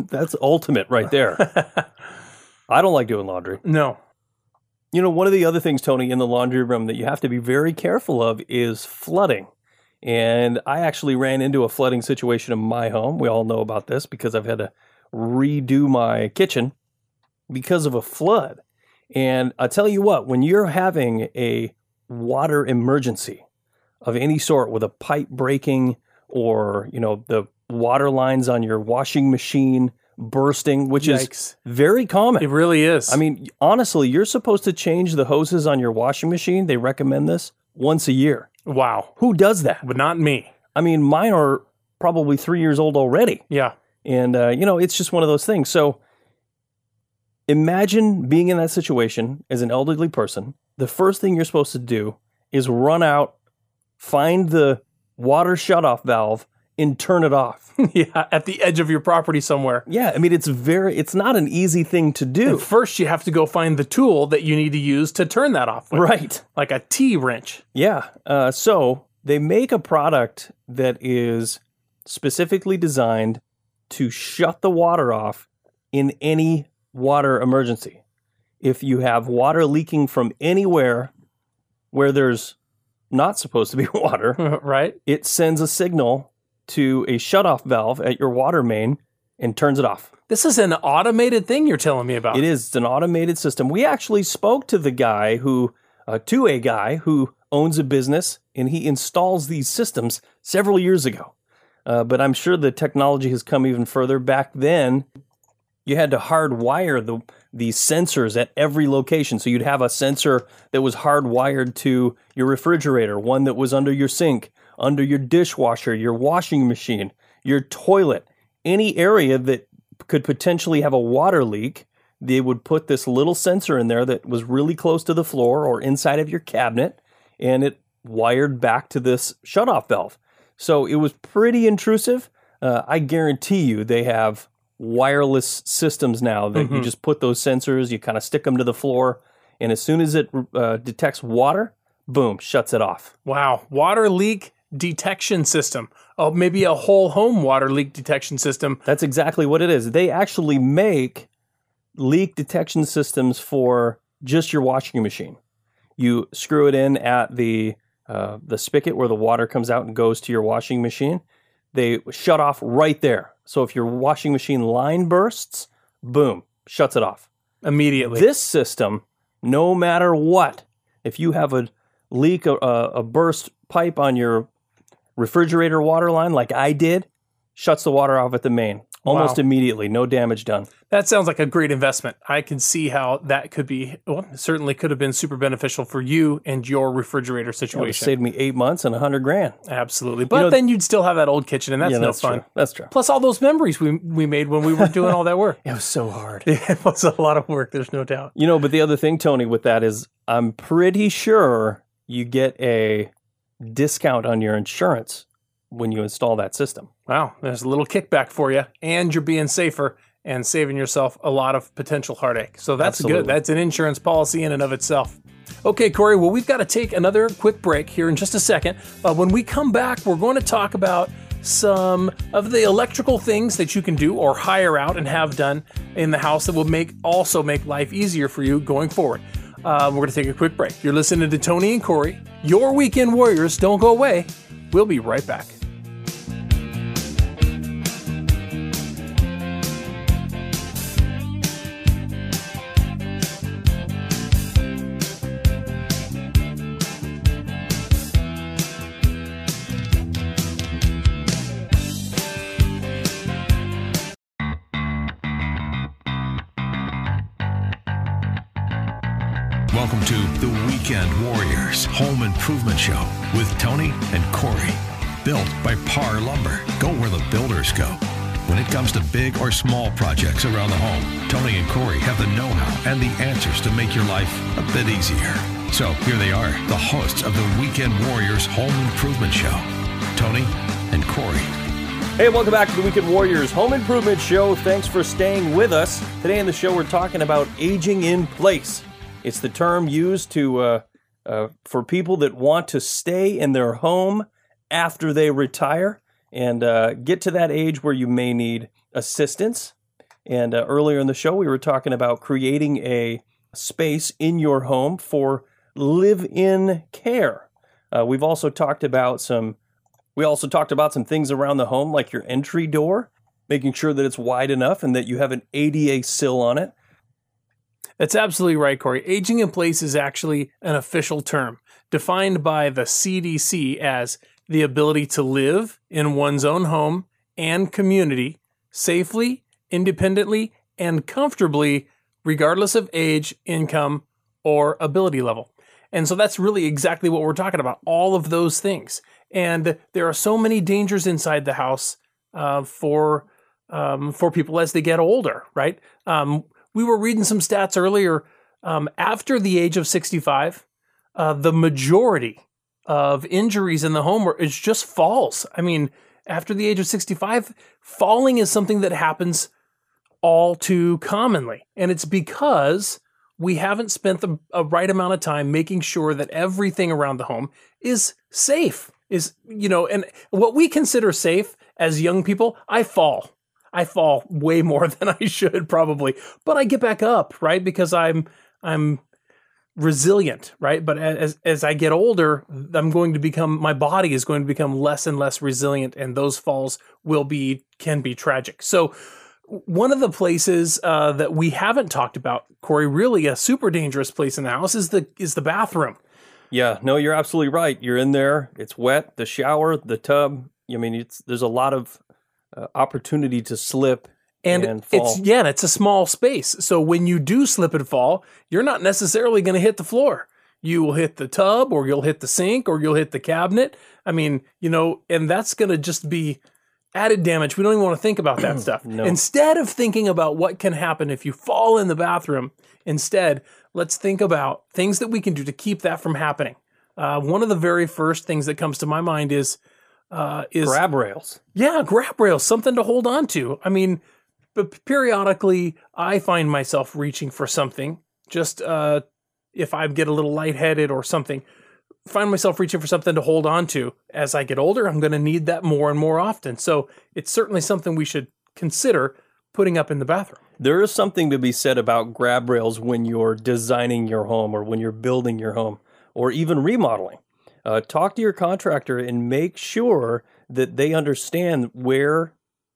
that's ultimate right there. I don't like doing laundry. No. You know, one of the other things, Tony, in the laundry room that you have to be very careful of is flooding. And I actually ran into a flooding situation in my home. We all know about this because I've had to redo my kitchen because of a flood. And I tell you what, when you're having a water emergency of any sort with a pipe breaking or, you know, the water lines on your washing machine bursting, which Yikes. Is very common. It really is. I mean, honestly, you're supposed to change the hoses on your washing machine. They recommend this once a year. Wow. Who does that? But not me. I mean, mine are probably three years old already. Yeah. And, uh, you know, it's just one of those things. So imagine being in that situation as an elderly person. The first thing you're supposed to do is run out, find the water shutoff valve, and turn it off. Yeah, at the edge of your property somewhere. Yeah, I mean, it's very, it's not an easy thing to do. And first, you have to go find the tool that you need to use to turn that off with. Right. Like a T-wrench. Yeah, uh, so they make a product that is specifically designed to shut the water off in any water emergency. If you have water leaking from anywhere where there's not supposed to be water, right? It sends a signal to a shutoff valve at your water main and turns it off. This is an automated thing you're telling me about. It is. It's an automated system. We actually spoke to the guy who, uh, to a guy who owns a business, and he installs these systems several years ago. Uh, but I'm sure the technology has come even further. Back then, you had to hardwire the the sensors at every location. So you'd have a sensor that was hardwired to your refrigerator, one that was under your sink, under your dishwasher, your washing machine, your toilet, any area that could potentially have a water leak. They would put this little sensor in there that was really close to the floor or inside of your cabinet, and it wired back to this shutoff valve. So it was pretty intrusive. Uh, I guarantee you they have wireless systems now that mm-hmm. you just put those sensors, you kind of stick them to the floor, and as soon as it uh, detects water, boom, shuts it off. Wow. Water leak detection system. Oh, maybe a whole home water leak detection system. That's exactly what it is. They actually make leak detection systems for just your washing machine. You screw it in at the uh, the spigot where the water comes out and goes to your washing machine. They shut off right there. So if your washing machine line bursts, boom, shuts it off immediately. This system, no matter what, if you have a leak, a, a burst pipe on your refrigerator water line like I did, shuts the water off at the main almost wow. immediately. No damage done. That sounds like a great investment. I can see how that could be, well, certainly could have been super beneficial for you and your refrigerator situation. It would saved me eight months and a hundred grand. Absolutely. But you know, then you'd still have that old kitchen, and that's yeah, no that's fun. True. That's true. Plus all those memories we we made when we were doing all that work. It was so hard. It was a lot of work. There's no doubt. You know, but the other thing, Tony, with that is I'm pretty sure you get a discount on your insurance when you install that system. Wow, there's a little kickback for you, and you're being safer and saving yourself a lot of potential heartache. So that's Absolutely. Good. That's an insurance policy in and of itself. Okay, Corey, well, we've got to take another quick break here in just a second. Uh, when we come back, we're going to talk about some of the electrical things that you can do or hire out and have done in the house that will make also make life easier for you going forward. Uh, we're going to take a quick break. You're listening to Tony and Corey, your Weekend Warriors. Don't go away. We'll be right back. Welcome to the Weekend Warriors Home Improvement Show with Tony and Corey. Built by Parr Lumber. Go where the builders go. When it comes to big or small projects around the home, Tony and Corey have the know-how and the answers to make your life a bit easier. So here they are, the hosts of the Weekend Warriors Home Improvement Show, Tony and Corey. Hey, welcome back to the Weekend Warriors Home Improvement Show. Thanks for staying with us. Today in the show, we're talking about aging in place. It's the term used to uh, uh, for people that want to stay in their home after they retire and uh, get to that age where you may need assistance. And uh, earlier in the show, we were talking about creating a space in your home for live-in care. Uh, we've also talked about some We also talked about some things around the home, like your entry door, making sure that it's wide enough and that you have an A D A sill on it. That's absolutely right, Corey. Aging in place is actually an official term defined by the C D C as the ability to live in one's own home and community safely, independently, and comfortably, regardless of age, income, or ability level. And so that's really exactly what we're talking about, all of those things. And there are so many dangers inside the house uh, for um, for people as they get older, right? Um, we were reading some stats earlier. Um, after the age of sixty-five, uh, the majority of injuries in the home are, it's just falls. I mean, after the age of sixty-five, falling is something that happens all too commonly. And it's because we haven't spent the a right amount of time making sure that everything around the home is safe. Is, you know, and what we consider safe as young people, I fall. I fall way more than I should probably, but I get back up, right? Because I'm I'm resilient, right? But as as I get older, I'm going to become, my body is going to become less and less resilient, and those falls will be, can be tragic. So one of the places uh, that we haven't talked about, Corey, really a super dangerous place in the house is the is the bathroom. Yeah, no, you're absolutely right. You're in there. It's wet. The shower, the tub. I mean, it's, there's a lot of uh, opportunity to slip and, and fall. It's, yeah, and it's a small space. So when you do slip and fall, you're not necessarily going to hit the floor. You will hit the tub, or you'll hit the sink, or you'll hit the cabinet. I mean, you know, and that's going to just be added damage. We don't even want to think about that stuff. No. Instead of thinking about what can happen if you fall in the bathroom, instead, let's think about things that we can do to keep that from happening. Uh, one of the very first things that comes to my mind is uh, is grab rails. Yeah, grab rails, something to hold on to. I mean, but periodically, I find myself reaching for something. Just uh, if I get a little lightheaded or something, find myself reaching for something to hold on to. As I get older, I'm going to need that more and more often. So it's certainly something we should consider putting up in the bathroom. There is something to be said about grab rails when you're designing your home, or when you're building your home, or even remodeling. Uh, talk to your contractor and make sure that they understand where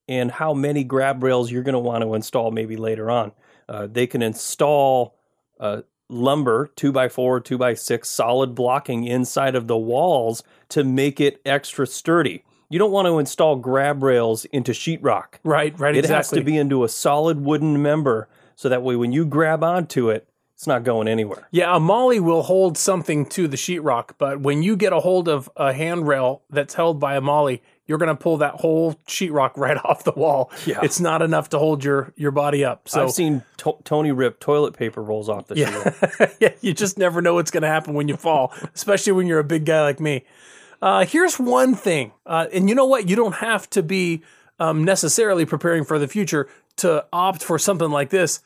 and how many grab rails you're going to want to install maybe later on. Uh, they can install uh, lumber, two by four, two by six, solid blocking inside of the walls to make it extra sturdy. You don't want to install grab rails into sheetrock. Right, right, it exactly. It has to be into a solid wooden member, so that way when you grab onto it, it's not going anywhere. Yeah, a molly will hold something to the sheetrock, but when you get a hold of a handrail that's held by a molly, you're going to pull that whole sheetrock right off the wall. Yeah. It's not enough to hold your, your body up. So I've seen to- Tony rip toilet paper rolls off the yeah. sheetrock. Yeah, you just never know what's going to happen when you fall, especially when you're a big guy like me. Uh, here's one thing, uh, and you know what? You don't have to be um, necessarily preparing for the future to opt for something like this,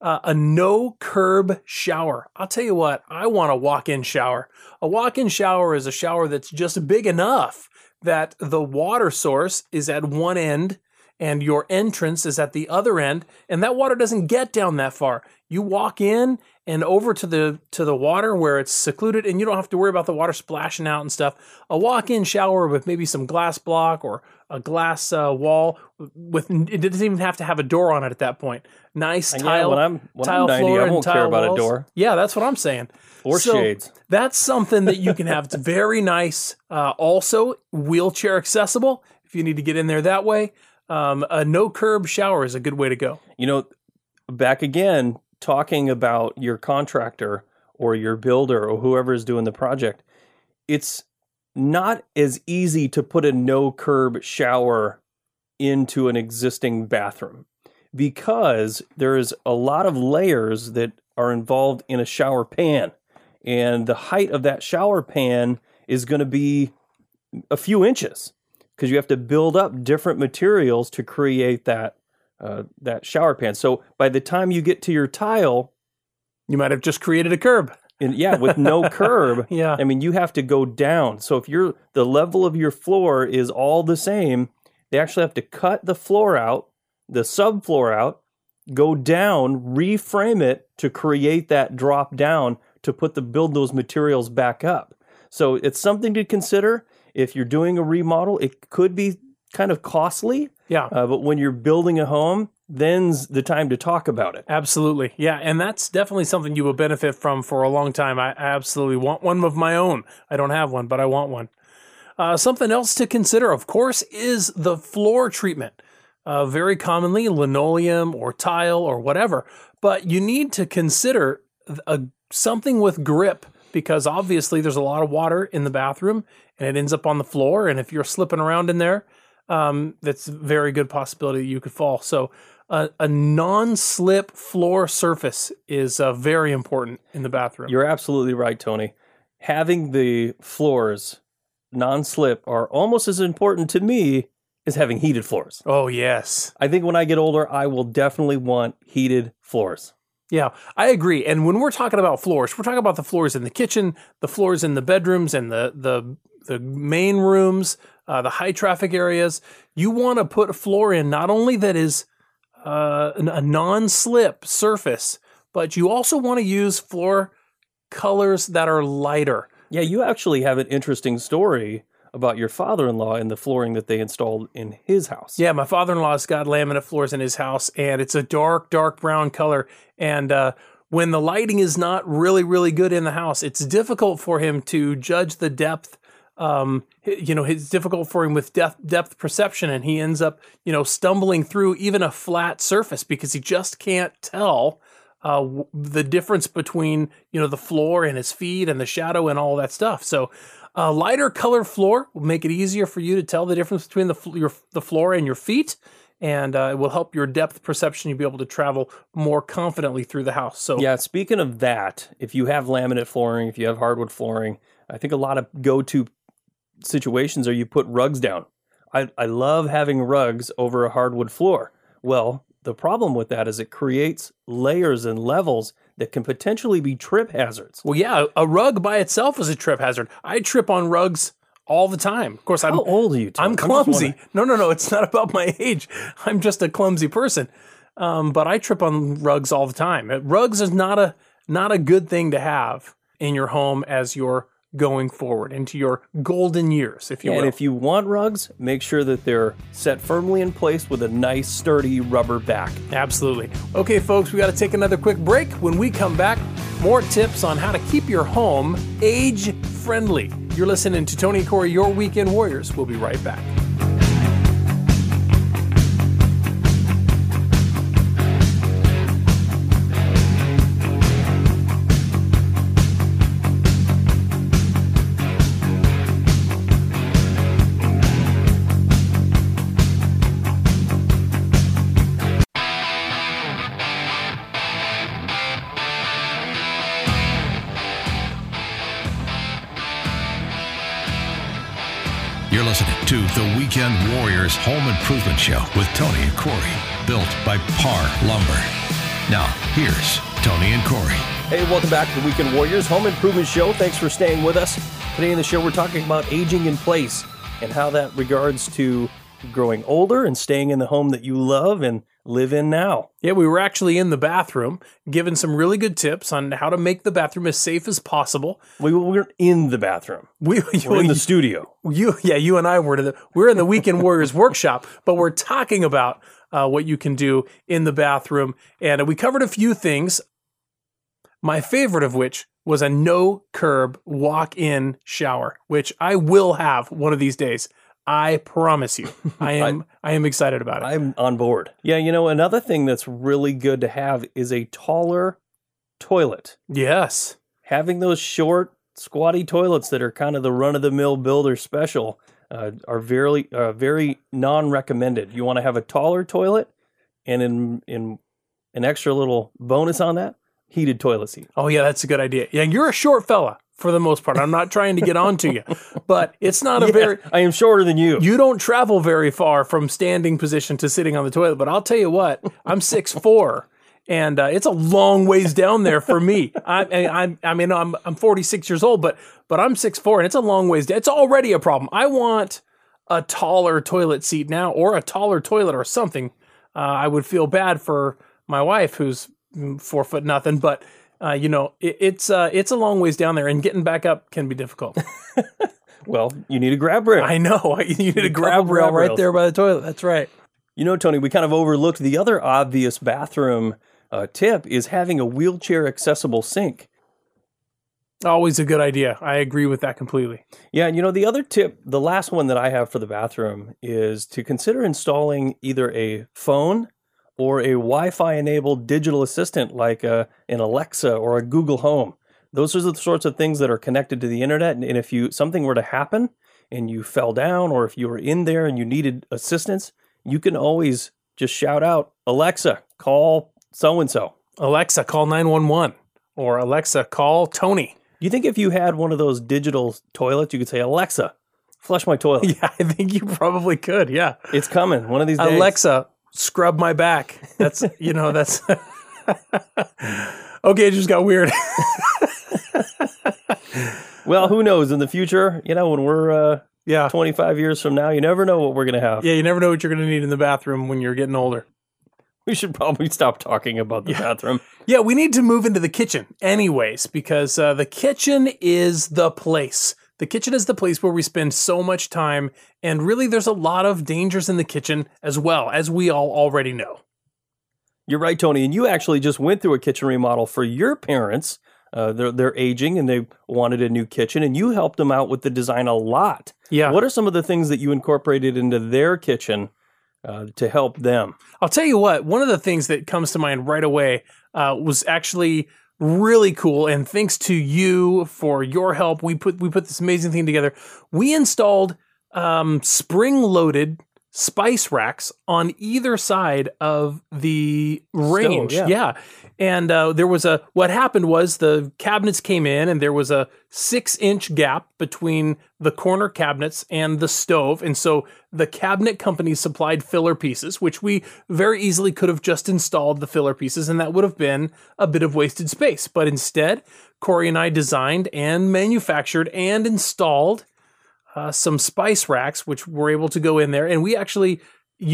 uh, a no-curb shower. I'll tell you what, I want a walk-in shower. A walk-in shower is a shower that's just big enough that the water source is at one end and your entrance is at the other end, and that water doesn't get down that far. You walk in and over to the to the water where it's secluded, and you don't have to worry about the water splashing out and stuff. A walk-in shower with maybe some glass block or a glass uh, wall with it doesn't even have to have a door on it at that point. Nice and tile, yeah, when I'm, when tile I'm ninety, floor I won't and tile care about walls. A door. Yeah, that's what I'm saying. Or so shades. That's something that you can have. It's very nice. Uh, also, wheelchair accessible if you need to get in there that way. Um, a no-curb shower is a good way to go. You know, back again, talking about your contractor or your builder or whoever is doing the project, it's not as easy to put a no curb shower into an existing bathroom, because there is a lot of layers that are involved in a shower pan, and the height of that shower pan is going to be a few inches, because you have to build up different materials to create that uh, that shower pan. So by the time you get to your tile, you might have just created a curb. And yeah, with no curb. Yeah. I mean, you have to go down. So if you're the level of your floor is all the same, they actually have to cut the floor out, the subfloor out, go down, reframe it to create that drop down to put the build those materials back up. So it's something to consider. If you're doing a remodel, it could be kind of costly. Yeah. Uh, but when you're building a home, then's the time to talk about it. Absolutely. Yeah. And that's definitely something you will benefit from for a long time. I absolutely want one of my own. I don't have one, but I want one. Uh, something else to consider, of course, is the floor treatment. Uh, very commonly linoleum or tile or whatever. But you need to consider a, something with grip, because obviously there's a lot of water in the bathroom and it ends up on the floor. And if you're slipping around in there, um, that's a very good possibility that you could fall. So uh, a non-slip floor surface is uh, very important in the bathroom. You're absolutely right, Tony. Having the floors non-slip are almost as important to me is having heated floors. Oh, yes. I think when I get older, I will definitely want heated floors. Yeah, I agree. And when we're talking about floors, we're talking about the floors in the kitchen, the floors in the bedrooms and the the, the main rooms, uh, the high traffic areas. You want to put a floor in not only that is uh, a non-slip surface, but you also want to use floor colors that are lighter. Yeah, you actually have an interesting story about your father-in-law and the flooring that they installed in his house. Yeah, my father-in-law's got laminate floors in his house, and it's a dark, dark brown color. And uh, when the lighting is not really, really good in the house, it's difficult for him to judge the depth. Um, you know, it's difficult for him with depth, depth perception, and he ends up, you know, stumbling through even a flat surface because he just can't tell Uh, the difference between, you know, the floor and his feet and the shadow and all that stuff. So a lighter color floor will make it easier for you to tell the difference between the, fl- your, the floor and your feet. And uh, it will help your depth perception. You'll be able to travel more confidently through the house. So yeah, speaking of that, if you have laminate flooring, if you have hardwood flooring, I think a lot of go-to situations are you put rugs down. I, I love having rugs over a hardwood floor. Well, the problem with that is it creates layers and levels that can potentially be trip hazards. Well, yeah, a rug by itself is a trip hazard. I trip on rugs all the time. Of course, I'm How old are you, Tom? I'm clumsy. I'm no, no, no. It's not about my age. I'm just a clumsy person. Um, but I trip on rugs all the time. Rugs is not a not a good thing to have in your home as you're going forward into your golden years, if you will. And if you want rugs, make sure that they're set firmly in place with a nice, sturdy rubber back. Absolutely. Okay, folks, we got to take another quick break. When we come back, more tips on how to keep your home age-friendly. You're listening to Tony and Corey, your Weekend Warriors. We'll be right back. To the Weekend Warriors Home Improvement Show with Tony and Corey, built by Parr Lumber. Now, here's Tony and Corey. Hey, welcome back to the Weekend Warriors Home Improvement Show. Thanks for staying with us. Today in the show, we're talking about aging in place and how that regards to growing older and staying in the home that you love and live in now. Yeah, we were actually in the bathroom, given some really good tips on how to make the bathroom as safe as possible. We weren't in the bathroom. We you, were in the you, studio. You, yeah, you and I were in the, we're in the Weekend Warriors workshop, but we're talking about uh, what you can do in the bathroom. And we covered a few things, my favorite of which was a no-curb walk-in shower, which I will have one of these days. I promise you, I am I, I am excited about it. I'm on board. Yeah, you know, another thing that's really good to have is a taller toilet. Yes. Having those short, squatty toilets that are kind of the run-of-the-mill builder special uh, are very uh, very non-recommended. You want to have a taller toilet, and in in an extra little bonus on that, heated toilet seat. Oh yeah, that's a good idea. Yeah, you're a short fella for the most part. I'm not trying to get onto you, but it's not a yeah, very... I am shorter than you. You don't travel very far from standing position to sitting on the toilet, but I'll tell you what, I'm six foot four. And uh, it's a long ways down there for me. I, I'm, I mean, I'm, I'm forty-six years old, but but I'm six foot four, and it's a long ways down. It's already a problem. I want a taller toilet seat now, or a taller toilet, or something. Uh, I would feel bad for my wife, who's four foot nothing, but uh, you know, it, it's uh, it's a long ways down there, and getting back up can be difficult. Well, you need a grab rail. I know. You need a grab rail right there by the toilet. That's right. You know, Tony, we kind of overlooked the other obvious bathroom Uh, tip is having a wheelchair accessible sink. Always a good idea. I agree with that completely. Yeah. And you know, the other tip, the last one that I have for the bathroom, is to consider installing either a phone or a Wi-Fi enabled digital assistant like a, an Alexa or a Google Home. Those are the sorts of things that are connected to the internet. And, and if you something were to happen and you fell down, or if you were in there and you needed assistance, you can always just shout out, "Alexa, call so-and-so. Alexa, call nine one one. Or Alexa, call Tony." You think if you had one of those digital toilets, you could say, "Alexa, flush my toilet"? Yeah, I think you probably could, yeah. It's coming one of these days. "Alexa, scrub my back." That's, you know, that's... Okay, it just got weird. Well, who knows? In the future, you know, when we're... Uh, yeah. twenty-five years from now, you never know what we're going to have. Yeah, you never know what you're going to need in the bathroom when you're getting older. We should probably stop talking about the yeah. bathroom. Yeah, we need to move into the kitchen anyways, because uh, the kitchen is the place. The kitchen is the place where we spend so much time, and really there's a lot of dangers in the kitchen as well, as we all already know. You're right, Tony, and you actually just went through a kitchen remodel for your parents. Uh, they're, they're aging, and they wanted a new kitchen, and you helped them out with the design a lot. Yeah. What are some of the things that you incorporated into their kitchen Uh, to help them? I'll tell you what, one of the things that comes to mind right away uh, was actually really cool. And thanks to you for your help, we put we put this amazing thing together. We installed um, spring-loaded spice racks on either side of the range. Still, yeah. yeah. And uh, there was a, what happened was the cabinets came in, and there was a six inch gap between the corner cabinets and the stove. And so the cabinet company supplied filler pieces, which we very easily could have just installed the filler pieces, and that would have been a bit of wasted space. But instead, Corey and I designed and manufactured and installed Uh, some spice racks, which were able to go in there. And we actually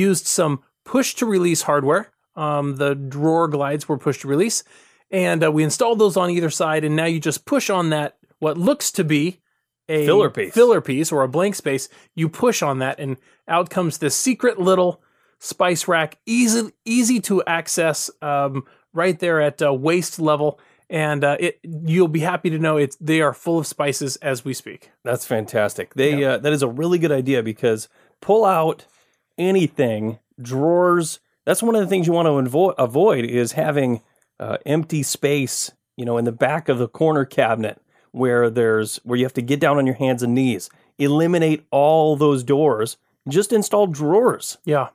used some push-to-release hardware. Um, the drawer glides were push-to-release. And uh, we installed those on either side. And now you just push on that, what looks to be a filler piece, filler piece or a blank space. You push on that, and out comes this secret little spice rack, easy, easy to access um, right there at uh, waist level. And uh, it, you'll be happy to know it's, they are full of spices as we speak. That's fantastic. They yeah. uh, that is a really good idea, because pull out anything, drawers. That's one of the things you want to invo- avoid is having uh, empty space, you know, in the back of the corner cabinet where there's where you have to get down on your hands and knees. Eliminate all those doors. Just install drawers. Yeah.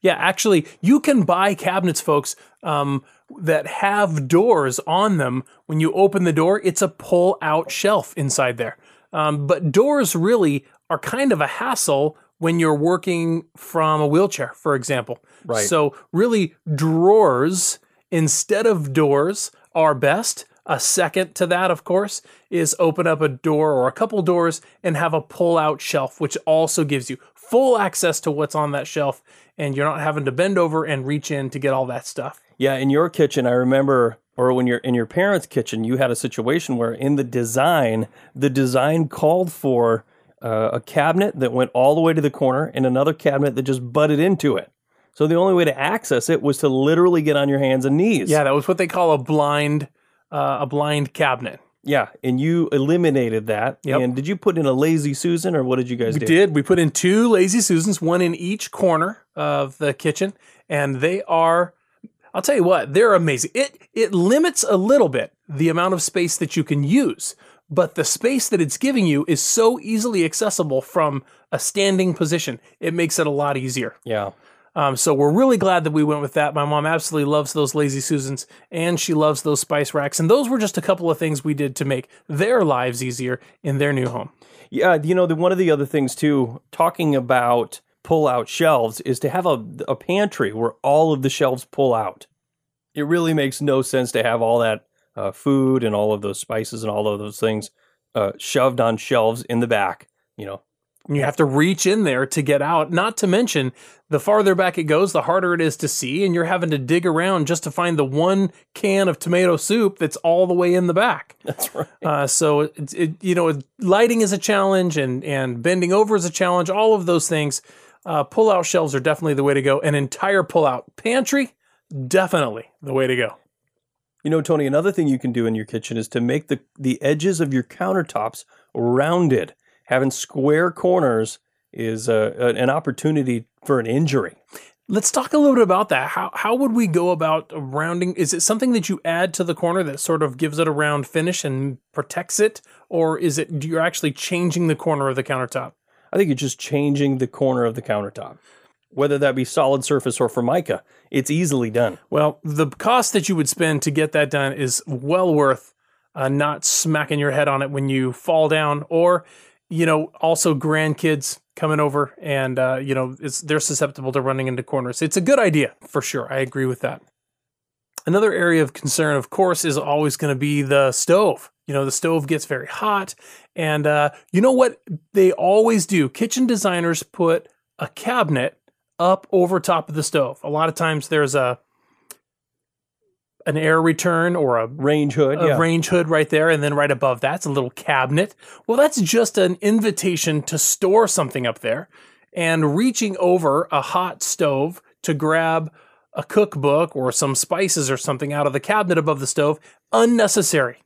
Yeah, actually, you can buy cabinets, folks, um, that have doors on them. When you open the door, it's a pull-out shelf inside there. Um, but doors really are kind of a hassle when you're working from a wheelchair, for example. Right. So really, drawers instead of doors are best. A second to that, of course, is open up a door or a couple doors and have a pull-out shelf, which also gives you full access to what's on that shelf, and you're not having to bend over and reach in to get all that stuff. Yeah, in your kitchen, I remember, or when you're in your parents' kitchen, you had a situation where in the design, the design called for uh, a cabinet that went all the way to the corner and another cabinet that just butted into it. So the only way to access it was to literally get on your hands and knees. Yeah, that was what they call a blind Uh, a blind cabinet. Yeah, and you eliminated that. Yep. And did you put in a Lazy Susan, or what did you guys do? We did. We put in two Lazy Susans, one in each corner of the kitchen, and they are, I'll tell you what, they're amazing. It it limits a little bit the amount of space that you can use, but the space that it's giving you is so easily accessible from a standing position. It makes it a lot easier. Yeah. Um, so we're really glad that we went with that. My mom absolutely loves those Lazy Susans, and she loves those spice racks. And those were just a couple of things we did to make their lives easier in their new home. Yeah, you know, the, one of the other things, too, talking about pull-out shelves is to have a, a pantry where all of the shelves pull out. It really makes no sense to have all that uh, food and all of those spices and all of those things uh, shoved on shelves in the back, you know. You have to reach in there to get out, not to mention the farther back it goes, the harder it is to see, and you're having to dig around just to find the one can of tomato soup that's all the way in the back. That's right. Uh, so, it, it, you know, lighting is a challenge, and, and bending over is a challenge. All of those things, uh, pull-out shelves are definitely the way to go. An entire pull-out pantry, definitely the way to go. You know, Tony, another thing you can do in your kitchen is to make the, the edges of your countertops rounded. Having square corners is a, an opportunity for an injury. Let's talk a little bit about that. How how would we go about rounding? Is it something that you add to the corner that sort of gives it a round finish and protects it? Or is it you're actually changing the corner of the countertop? I think you're just changing the corner of the countertop. Whether that be solid surface or Formica, it's easily done. Well, the cost that you would spend to get that done is well worth uh, not smacking your head on it when you fall down, or... you know, also grandkids coming over and, uh, you know, it's, they're susceptible to running into corners. It's a good idea for sure. I agree with that. Another area of concern, of course, is always going to be the stove. You know, the stove gets very hot. And uh, you know what they always do? Kitchen designers put a cabinet up over top of the stove. A lot of times there's a an air return or a range hood, a yeah. range hood right there. And then right above that's a little cabinet. Well, that's just an invitation to store something up there, and reaching over a hot stove to grab a cookbook or some spices or something out of the cabinet above the stove, unnecessary.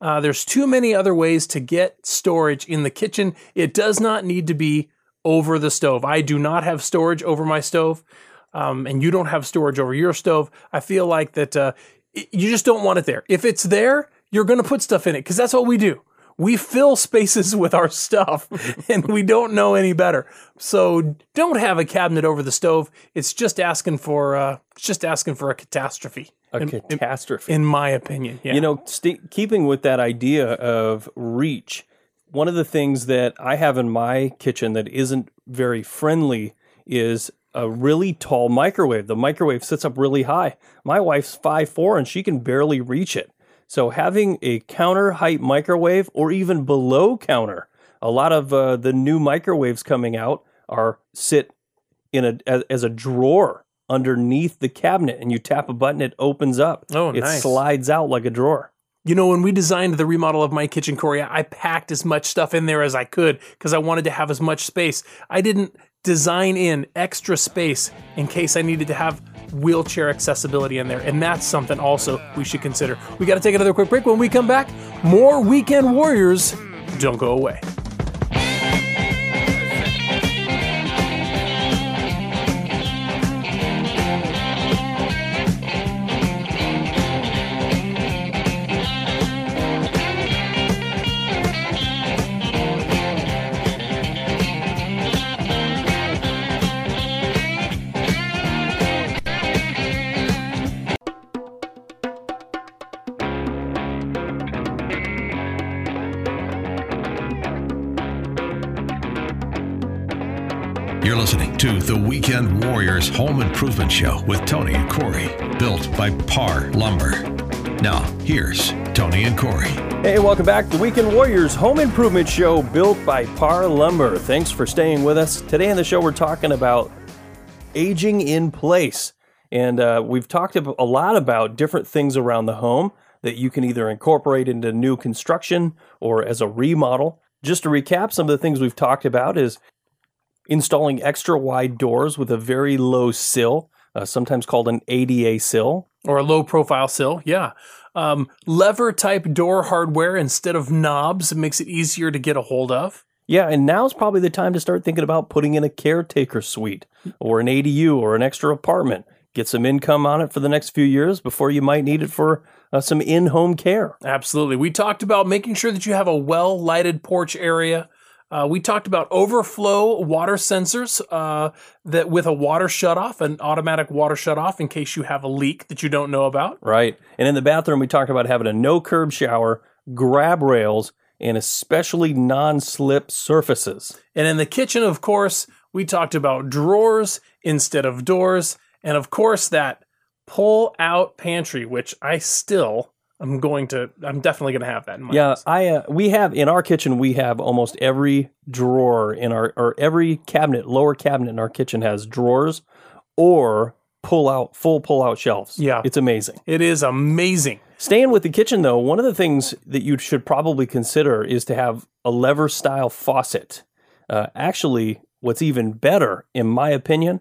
Uh, there's too many other ways to get storage in the kitchen. It does not need to be over the stove. I do not have storage over my stove. Um, and you don't have storage over your stove. I feel like that, uh, you just don't want it there. If it's there, you're going to put stuff in it, because that's what we do. We fill spaces with our stuff, and we don't know any better. So don't have a cabinet over the stove. It's just asking for uh, it's just asking for a catastrophe. A in, catastrophe, in, in my opinion. Yeah. You know, st- keeping with that idea of reach, one of the things that I have in my kitchen that isn't very friendly is a really tall microwave. The microwave sits up really high. My wife's five foot four and she can barely reach it. So having a counter height microwave, or even below counter, a lot of uh, the new microwaves coming out are sit in a as, as a drawer underneath the cabinet, and you tap a button, it opens up. Oh, it nice. Slides out like a drawer. You know, when we designed the remodel of my kitchen, Corey, I packed as much stuff in there as I could because I wanted to have as much space. I didn't design in extra space in case I needed to have wheelchair accessibility in there. And that's something also we should consider. We got to take another quick break. When we come back, more Weekend Warriors. Don't go away. To the Weekend Warriors Home Improvement Show with Tony and Corey, built by Parr Lumber. Now, here's Tony and Corey. Hey, welcome back to the Weekend Warriors Home Improvement Show, built by Parr Lumber. Thanks for staying with us. Today on the show, we're talking about aging in place. And uh, we've talked a lot about different things around the home that you can either incorporate into new construction or as a remodel. Just to recap, some of the things we've talked about is installing extra wide doors with a very low sill, uh, sometimes called an A D A sill. Or a low profile sill, yeah. Um, lever type door hardware instead of knobs. It makes it easier to get a hold of. Yeah, and now's probably the time to start thinking about putting in a caretaker suite or an A D U or an extra apartment. Get some income on it for the next few years before you might need it for uh, some in-home care. Absolutely. We talked about making sure that you have a well-lighted porch area. Uh, we talked about overflow water sensors uh, that with a water shutoff, an automatic water shutoff in case you have a leak that you don't know about. Right. And in the bathroom, we talked about having a no-curb shower, grab rails, and especially non-slip surfaces. And in the kitchen, of course, we talked about drawers instead of doors. And of course, that pull-out pantry, which I still... I'm going to, I'm definitely going to have that in mind. Yeah, I, uh, we have, in our kitchen, we have almost every drawer in our, or every cabinet, lower cabinet in our kitchen has drawers or pull out, full pull out shelves. Yeah. It's amazing. It is amazing. Staying with the kitchen though, one of the things that you should probably consider is to have a lever style faucet. Uh, actually, what's even better, in my opinion,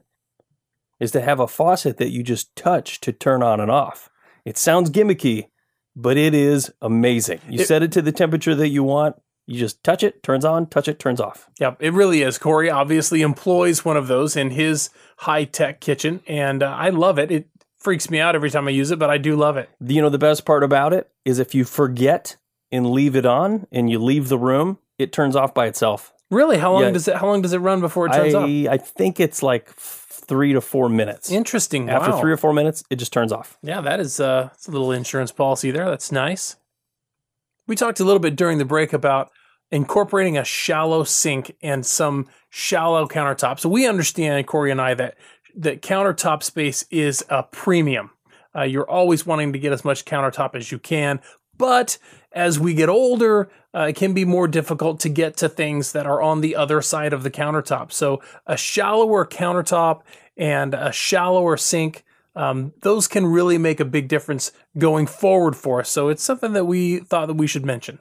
is to have a faucet that you just touch to turn on and off. It sounds gimmicky, but it is amazing. You it, set it to the temperature that you want. You just touch it, turns on, touch it, turns off. Yep, it really is. Corey obviously employs one of those in his high-tech kitchen, and uh, I love it. It freaks me out every time I use it, but I do love it. You know, the best part about it is if you forget and leave it on and you leave the room, it turns off by itself. Really? How long yeah. does it How long does it run before it turns I, off? I think it's like three to four minutes. Interesting. After wow. three or four minutes, it just turns off. Yeah, that is uh, a little insurance policy there. That's nice. We talked a little bit during the break about incorporating a shallow sink and some shallow countertops. So we understand, Corey and I, that, that countertop space is a premium. Uh, you're always wanting to get as much countertop as you can. But as we get older, uh, it can be more difficult to get to things that are on the other side of the countertop. So a shallower countertop and a shallower sink, um, those can really make a big difference going forward for us. So it's something that we thought that we should mention.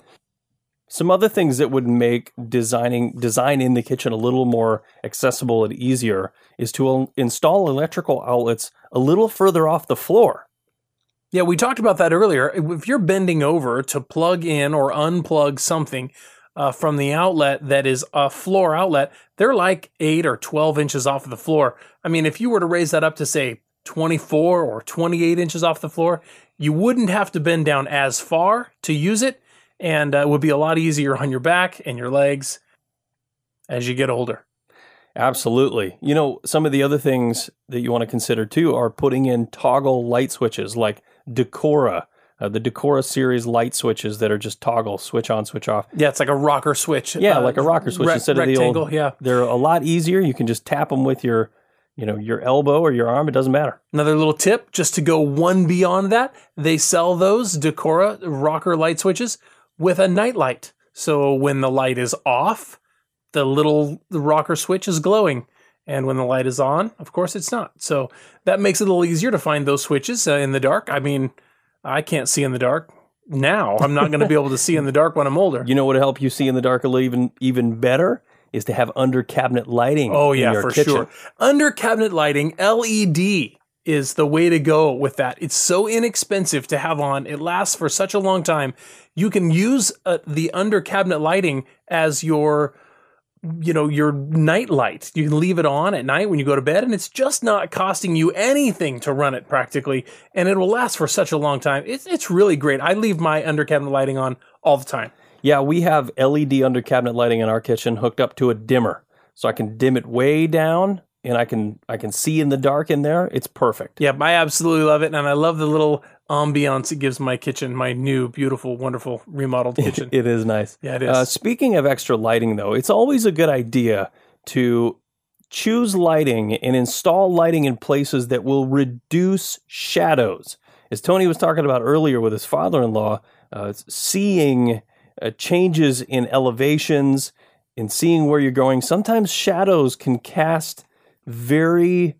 Some other things that would make designing design in the kitchen a little more accessible and easier is to install electrical outlets a little further off the floor. Yeah, we talked about that earlier. If you're bending over to plug in or unplug something uh, from the outlet that is a floor outlet, they're like eight or twelve inches off of the floor. I mean, if you were to raise that up to, say, twenty-four or twenty-eight inches off the floor, you wouldn't have to bend down as far to use it, and uh, it would be a lot easier on your back and your legs as you get older. Absolutely. You know, some of the other things that you want to consider, too, are putting in toggle light switches like Decora, uh, the Decora series light switches that are just toggle, switch on, switch off. Yeah, it's like a rocker switch. Yeah, uh, like a rocker switch re- instead of the old. Yeah. They're a lot easier. You can just tap them with your, you know, your elbow or your arm. It doesn't matter. Another little tip, just to go one beyond that, they sell those Decora rocker light switches with a night light. So when the light is off, the little the rocker switch is glowing. And when the light is on, of course, it's not. So that makes it a little easier to find those switches uh, in the dark. I mean, I can't see in the dark now. I'm not going to be able to see in the dark when I'm older. You know what will help you see in the dark a little even, even better is to have under-cabinet lighting. Oh, yeah, in your for kitchen. Sure. Under-cabinet lighting, L E D, is the way to go with that. It's so inexpensive to have on. It lasts for such a long time. You can use uh, the under-cabinet lighting as your... you know, your night light. You can leave it on at night when you go to bed, and it's just not costing you anything to run it practically, and it will last for such a long time. It's it's really great. I leave my under cabinet lighting on all the time. Yeah, we have L E D under cabinet lighting in our kitchen hooked up to a dimmer, so I can dim it way down, and I can I can see in the dark in there. It's perfect. Yeah, I absolutely love it, and I love the little ambiance it gives my kitchen, my new, beautiful, wonderful, remodeled kitchen. It is nice. Yeah, it is. Uh, speaking of extra lighting, though, it's always a good idea to choose lighting and install lighting in places that will reduce shadows. As Tony was talking about earlier with his father-in-law, uh, seeing uh, changes in elevations and seeing where you're going, sometimes shadows can cast very...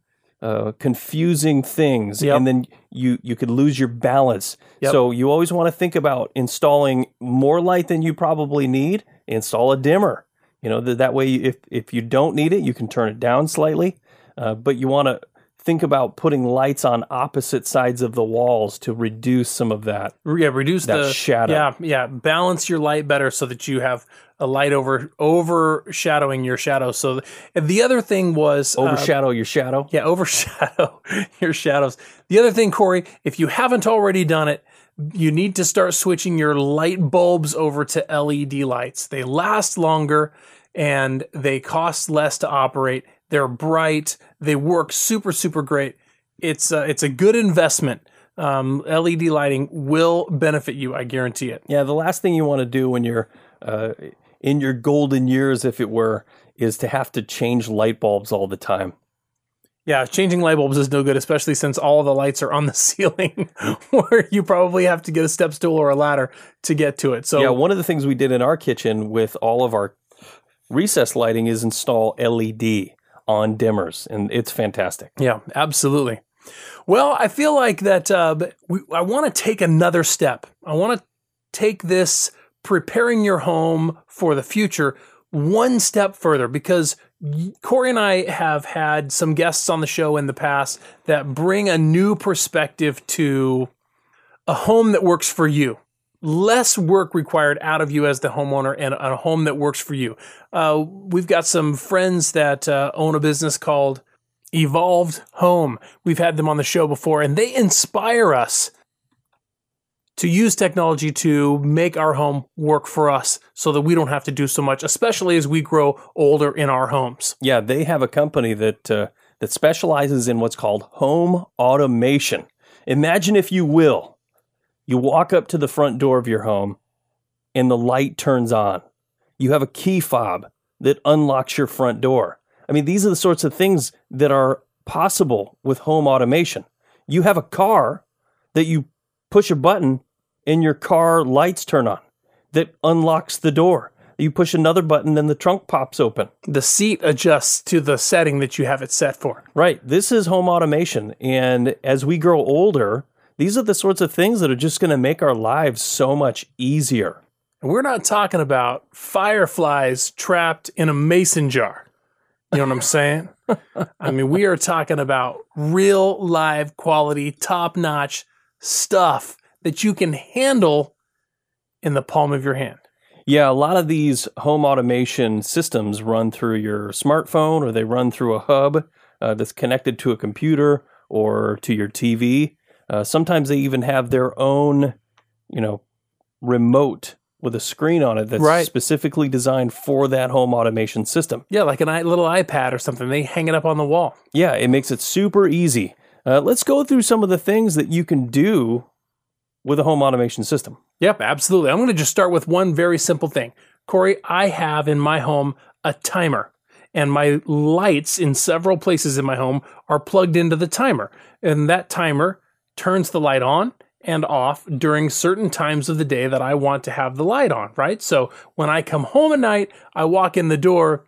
Uh, confusing things, yep. and then you, you could lose your balance. Yep. So you always want to think about installing more light than you probably need. Install a dimmer. You know, th- that way, if, if you don't need it, you can turn it down slightly. Uh, but you want to think about putting lights on opposite sides of the walls to reduce some of that. Yeah, reduce that the shadow. Yeah, yeah. Balance your light better so that you have a light over overshadowing your shadow. So the, the other thing was overshadow uh, your shadow. Yeah, overshadow your shadows. The other thing, Corey, if you haven't already done it, you need to start switching your light bulbs over to L E D lights. They last longer and they cost less to operate. They're bright. They work super, super great. It's a, it's a good investment. Um, L E D lighting will benefit you. I guarantee it. Yeah. The last thing you want to do when you're uh, in your golden years, if it were, is to have to change light bulbs all the time. Yeah, changing light bulbs is no good, especially since all the lights are on the ceiling where you probably have to get a step stool or a ladder to get to it. So yeah, one of the things we did in our kitchen with all of our recessed lighting is install L E D on dimmers, and it's fantastic. Yeah, absolutely. Well, I feel like that uh, we, I want to take another step. I want to take this preparing your home for the future one step further, because Corey and I have had some guests on the show in the past that bring a new perspective to a home that works for you. Less work required out of you as the homeowner and a home that works for you. Uh, we've got some friends that uh, own a business called Evolved Home. We've had them on the show before, and they inspire us to use technology to make our home work for us so that we don't have to do so much, especially as we grow older in our homes. Yeah, they have a company that uh, that specializes in what's called home automation. Imagine, if you will, you walk up to the front door of your home and the light turns on. You have a key fob that unlocks your front door. I mean, these are the sorts of things that are possible with home automation. You have a car that you push a button and your car lights turn on. That unlocks the door. You push another button and the trunk pops open. The seat adjusts to the setting that you have it set for. Right. This is home automation. And as we grow older, these are the sorts of things that are just going to make our lives so much easier. And we're not talking about fireflies trapped in a mason jar. You know what I'm saying? I mean, we are talking about real, live, quality, top-notch stuff that you can handle in the palm of your hand. Yeah, a lot of these home automation systems run through your smartphone, or they run through a hub uh, that's connected to a computer or to your T V. Uh, sometimes they even have their own, you know, remote with a screen on it that's right, specifically designed for that home automation system. Yeah, like a little iPad or something. They hang it up on the wall. Yeah, it makes it super easy. Uh, let's go through some of the things that you can do with a home automation system. Yep, absolutely. I'm going to just start with one very simple thing. Corey, I have in my home a timer, and my lights in several places in my home are plugged into the timer, and that timer turns the light on and off during certain times of the day that I want to have the light on, right? So when I come home at night, I walk in the door,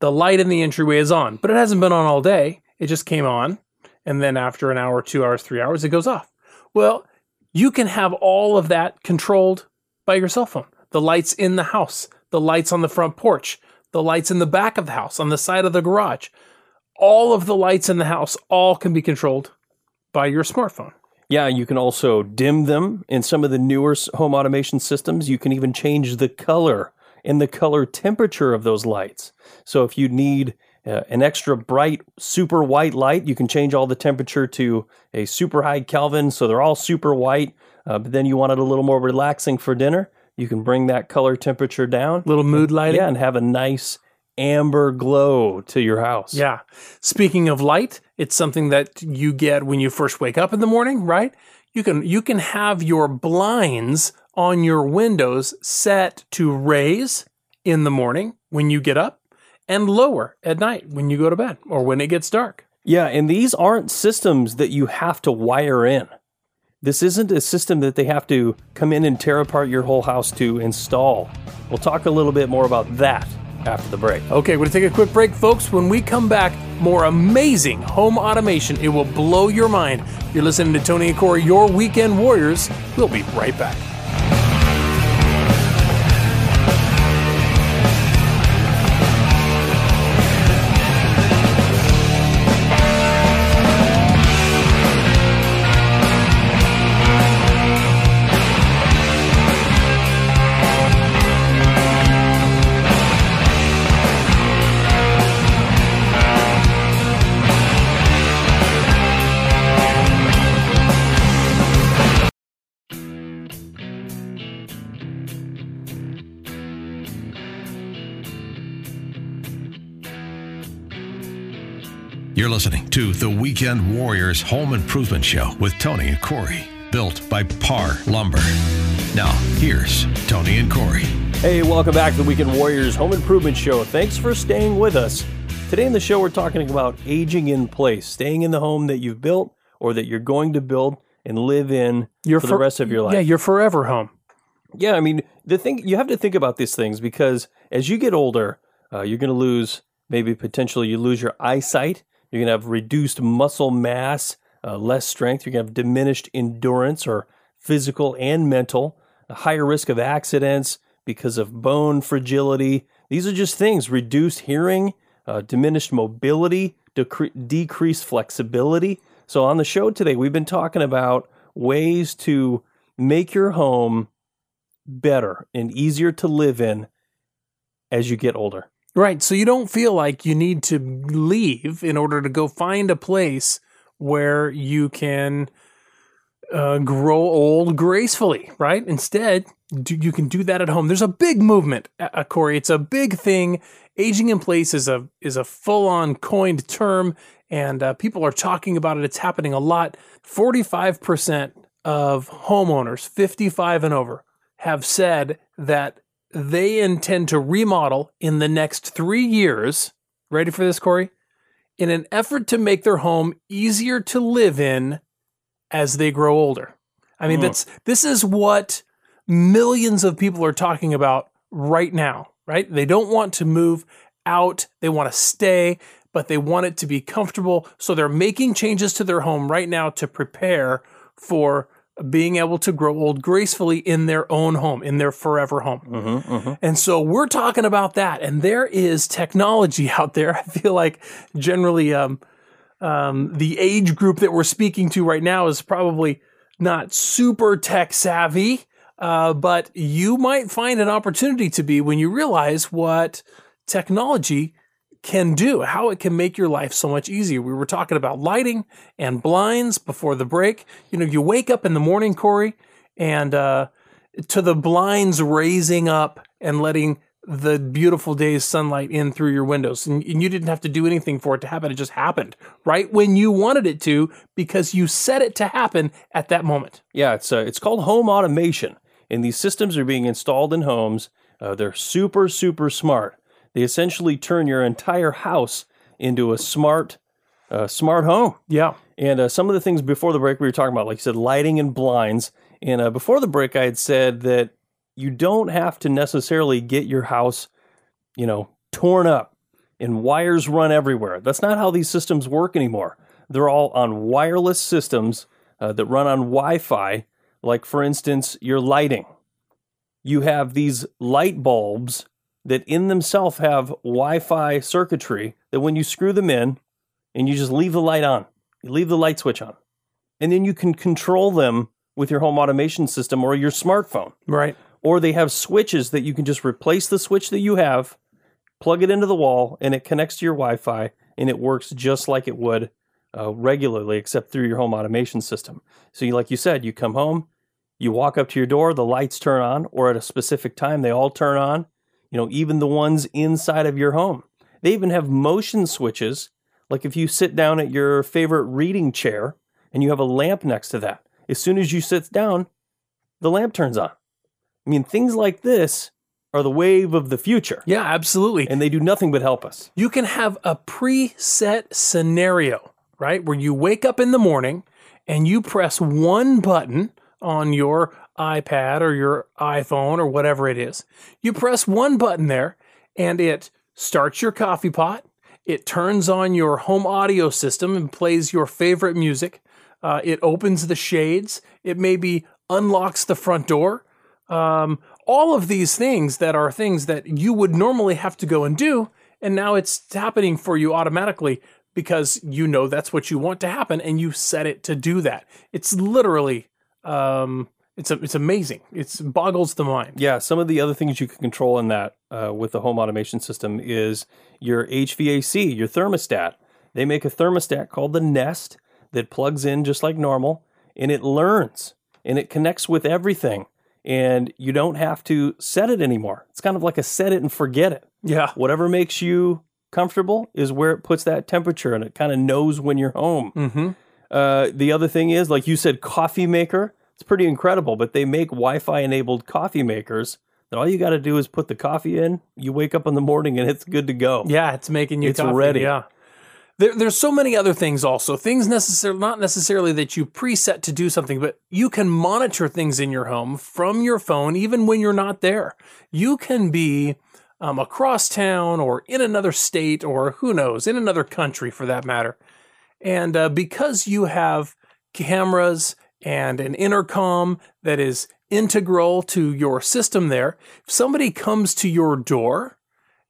the light in the entryway is on, but it hasn't been on all day. It just came on. And then after an hour, two hours, three hours, it goes off. Well, you can have all of that controlled by your cell phone. The lights in the house, the lights on the front porch, the lights in the back of the house, on the side of the garage. All of the lights in the house, all can be controlled by your smartphone. Yeah, you can also dim them. In some of the newer home automation systems, you can even change the color and the color temperature of those lights. So if you need Uh, an extra bright, super white light, you can change all the temperature to a super high Kelvin, so they're all super white. Uh, but then you want it a little more relaxing for dinner, you can bring that color temperature down. Little mood lighting. Yeah, and have a nice amber glow to your house. Yeah. Speaking of light, it's something that you get when you first wake up in the morning, right? You can, you can have your blinds on your windows set to raise in the morning when you get up, and lower at night when you go to bed or when it gets dark. Yeah, and these aren't systems that you have to wire in. This isn't a system that they have to come in and tear apart your whole house to install. We'll talk a little bit more about that after the break. Okay, we're going to take a quick break, folks. When we come back, more amazing home automation. It will blow your mind. You're listening to Tony and Corey, your Weekend Warriors. We'll be right back. You're listening to the Weekend Warriors Home Improvement Show with Tony and Corey, built by Parr Lumber. Now, here's Tony and Corey. Hey, welcome back to the Weekend Warriors Home Improvement Show. Thanks for staying with us. Today in the show, we're talking about aging in place, staying in the home that you've built or that you're going to build and live in you're for the for, rest of your life. Yeah, your forever home. Yeah, I mean, the thing you have to think about these things because as you get older, uh, you're going to lose, maybe potentially you lose your eyesight. You're going to have reduced muscle mass, uh, less strength. You're going to have diminished endurance or physical and mental, a higher risk of accidents because of bone fragility. These are just things, reduced hearing, uh, diminished mobility, decre- decreased flexibility. So on the show today, we've been talking about ways to make your home better and easier to live in as you get older. Right. So you don't feel like you need to leave in order to go find a place where you can uh, grow old gracefully, right? Instead, do, you can do that at home. There's a big movement, uh, Corey. It's a big thing. Aging in place is a is a full-on coined term, and uh, people are talking about it. It's happening a lot. forty-five percent of homeowners, fifty-five and over, have said that they intend to remodel in the next three years, ready for this, Corey, in an effort to make their home easier to live in as they grow older. I mean, mm. that's this is what millions of people are talking about right now, right? They don't want to move out. They want to stay, but they want it to be comfortable. So they're making changes to their home right now to prepare for being able to grow old gracefully in their own home, in their forever home. Mm-hmm, mm-hmm. And so we're talking about that. And there is technology out there. I feel like generally um, um, the age group that we're speaking to right now is probably not super tech savvy, uh, but you might find an opportunity to be when you realize what technology can do, how it can make your life so much easier. We were talking about lighting and blinds before the break. You know, you wake up in the morning, Corey, and uh, to the blinds raising up and letting the beautiful day's sunlight in through your windows. And, and you didn't have to do anything for it to happen. It just happened right when you wanted it to because you set it to happen at that moment. Yeah, it's uh, it's called home automation. And these systems are being installed in homes. Uh, they're super, super smart. They essentially turn your entire house into a smart uh, smart home. Yeah. And uh, some of the things before the break we were talking about, like you said, lighting and blinds. And uh, before the break, I had said that you don't have to necessarily get your house, you know, torn up and wires run everywhere. That's not how these systems work anymore. They're all on wireless systems uh, that run on Wi-Fi, like, for instance, your lighting. You have these light bulbs that in themselves have Wi-Fi circuitry that when you screw them in and you just leave the light on, you leave the light switch on, and then you can control them with your home automation system or your smartphone. Right. Or they have switches that you can just replace the switch that you have, plug it into the wall, and it connects to your Wi-Fi, and it works just like it would uh, regularly, except through your home automation system. So you, like you said, you come home, you walk up to your door, the lights turn on, or at a specific time, they all turn on. You know, even the ones inside of your home. They even have motion switches. Like if you sit down at your favorite reading chair and you have a lamp next to that, as soon as you sit down, the lamp turns on. I mean, things like this are the wave of the future. Yeah, absolutely. And they do nothing but help us. You can have a preset scenario, right? Where you wake up in the morning and you press one button on your iPad or your iPhone or whatever it is. You press one button there and it starts your coffee pot. It turns on your home audio system and plays your favorite music. Uh, it opens the shades. It maybe unlocks the front door. Um, all of these things that are things that you would normally have to go and do. And now it's happening for you automatically because you know that's what you want to happen and you set it to do that. It's literally... Um, It's a, it's amazing. It boggles the mind. Yeah, some of the other things you can control in that uh, with the home automation system is your H V A C, your thermostat. They make a thermostat called the Nest that plugs in just like normal, and it learns, and it connects with everything, and you don't have to set it anymore. It's kind of like a set it and forget it. Yeah. Whatever makes you comfortable is where it puts that temperature, and it kind of knows when you're home. Mm-hmm. Uh, the other thing is, like you said, coffee maker. It's pretty incredible, but they make Wi-Fi enabled coffee makers that all you got to do is put the coffee in. You wake up in the morning and it's good to go. Yeah, it's making you. It's coffee, ready. Yeah. There, there's so many other things also. Things necessarily, not necessarily that you preset to do something, but you can monitor things in your home from your phone, even when you're not there. You can be um, across town or in another state or who knows, in another country for that matter. And uh, because you have cameras and an intercom that is integral to your system there, if somebody comes to your door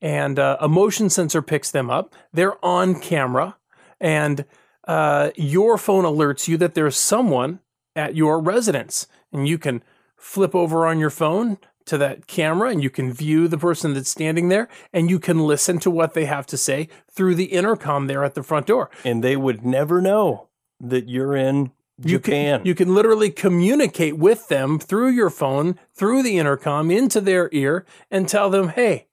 and uh, a motion sensor picks them up, they're on camera, and uh, your phone alerts you that there's someone at your residence. And you can flip over on your phone to that camera, and you can view the person that's standing there, and you can listen to what they have to say through the intercom there at the front door. And they would never know that you're in Japan. You can, you can literally communicate with them through your phone, through the intercom, into their ear, and tell them, hey,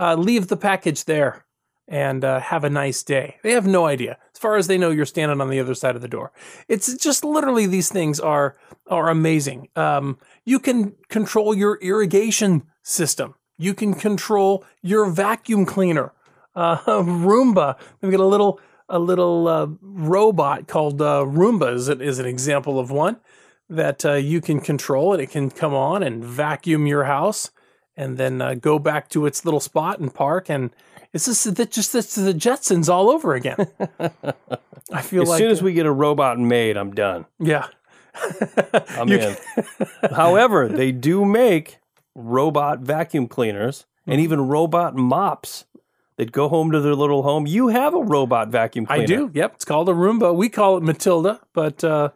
uh, leave the package there and uh, have a nice day. They have no idea. As far as they know, you're standing on the other side of the door. It's just literally, these things are are amazing. Um, you can control your irrigation system. You can control your vacuum cleaner. Uh, Roomba. We've got a little a little uh, robot called uh, Roomba is, is an example of one that uh, you can control, and it can come on and vacuum your house and then uh, go back to its little spot and park, and it's just, that just that's the Jetsons all over again. I feel as like as soon as we get a robot made, I'm done. Yeah, I'm in. However, they do make robot vacuum cleaners mm-hmm. and even robot mops that go home to their little home. You have a robot vacuum cleaner. I do. Yep, it's called a Roomba. We call it Matilda, but uh,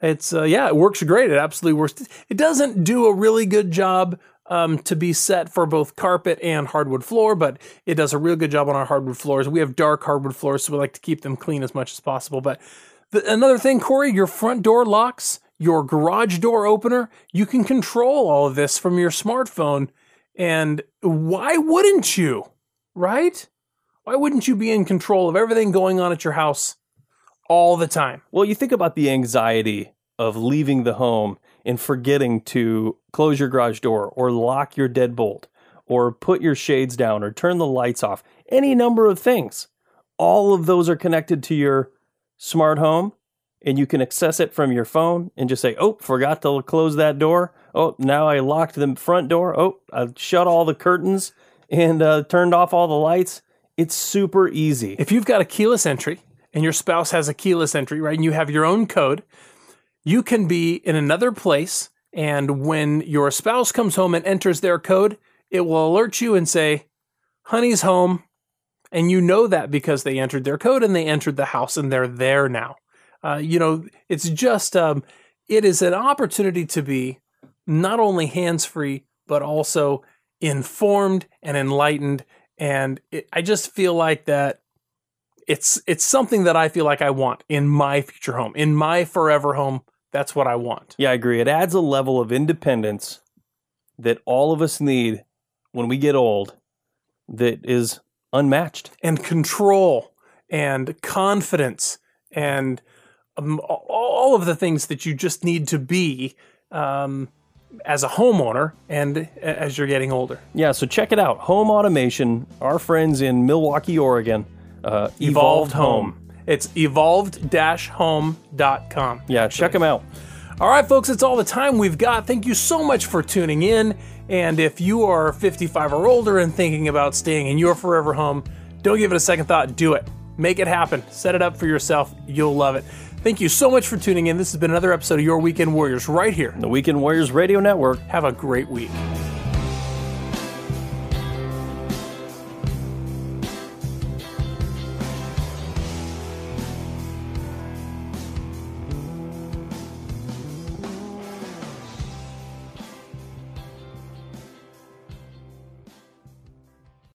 it's uh, yeah, it works great. It absolutely works. It doesn't do a really good job Um, to be set for both carpet and hardwood floor, but it does a real good job on our hardwood floors. We have dark hardwood floors, so we like to keep them clean as much as possible. But the, another thing, Corey, your front door locks, your garage door opener, you can control all of this from your smartphone. And why wouldn't you, right? Why wouldn't you be in control of everything going on at your house all the time? Well, you think about the anxiety of leaving the home and forgetting to close your garage door or lock your deadbolt or put your shades down or turn the lights off, any number of things. All of those are connected to your smart home, and you can access it from your phone and just say, oh, forgot to close that door. Oh, now I locked the front door. Oh, I shut all the curtains and uh, turned off all the lights. It's super easy. If you've got a keyless entry and your spouse has a keyless entry, right, and you have your own code, you can be in another place, and when your spouse comes home and enters their code, it will alert you and say, honey's home. And you know that because they entered their code and they entered the house, and they're there now. Uh, you know, it's just, um, it is an opportunity to be not only hands-free, but also informed and enlightened. And it, I just feel like that it's it's something that I feel like I want in my future home, in my forever home. That's what I want. Yeah, I agree. It adds a level of independence that all of us need when we get old that is unmatched. And control and confidence and um, all of the things that you just need to be um, as a homeowner and as you're getting older. Yeah, so check it out. Home Automation, our friends in Milwaukee, Oregon. Uh, Evolved, Evolved Home. Home. It's evolved dash home dot com. Yeah, check them out. All right, folks, that's all the time we've got. Thank you so much for tuning in. And if you are fifty-five or older and thinking about staying in your forever home, don't give it a second thought. Do it. Make it happen. Set it up for yourself. You'll love it. Thank you so much for tuning in. This has been another episode of Your Weekend Warriors right here. The Weekend Warriors Radio Network. Have a great week.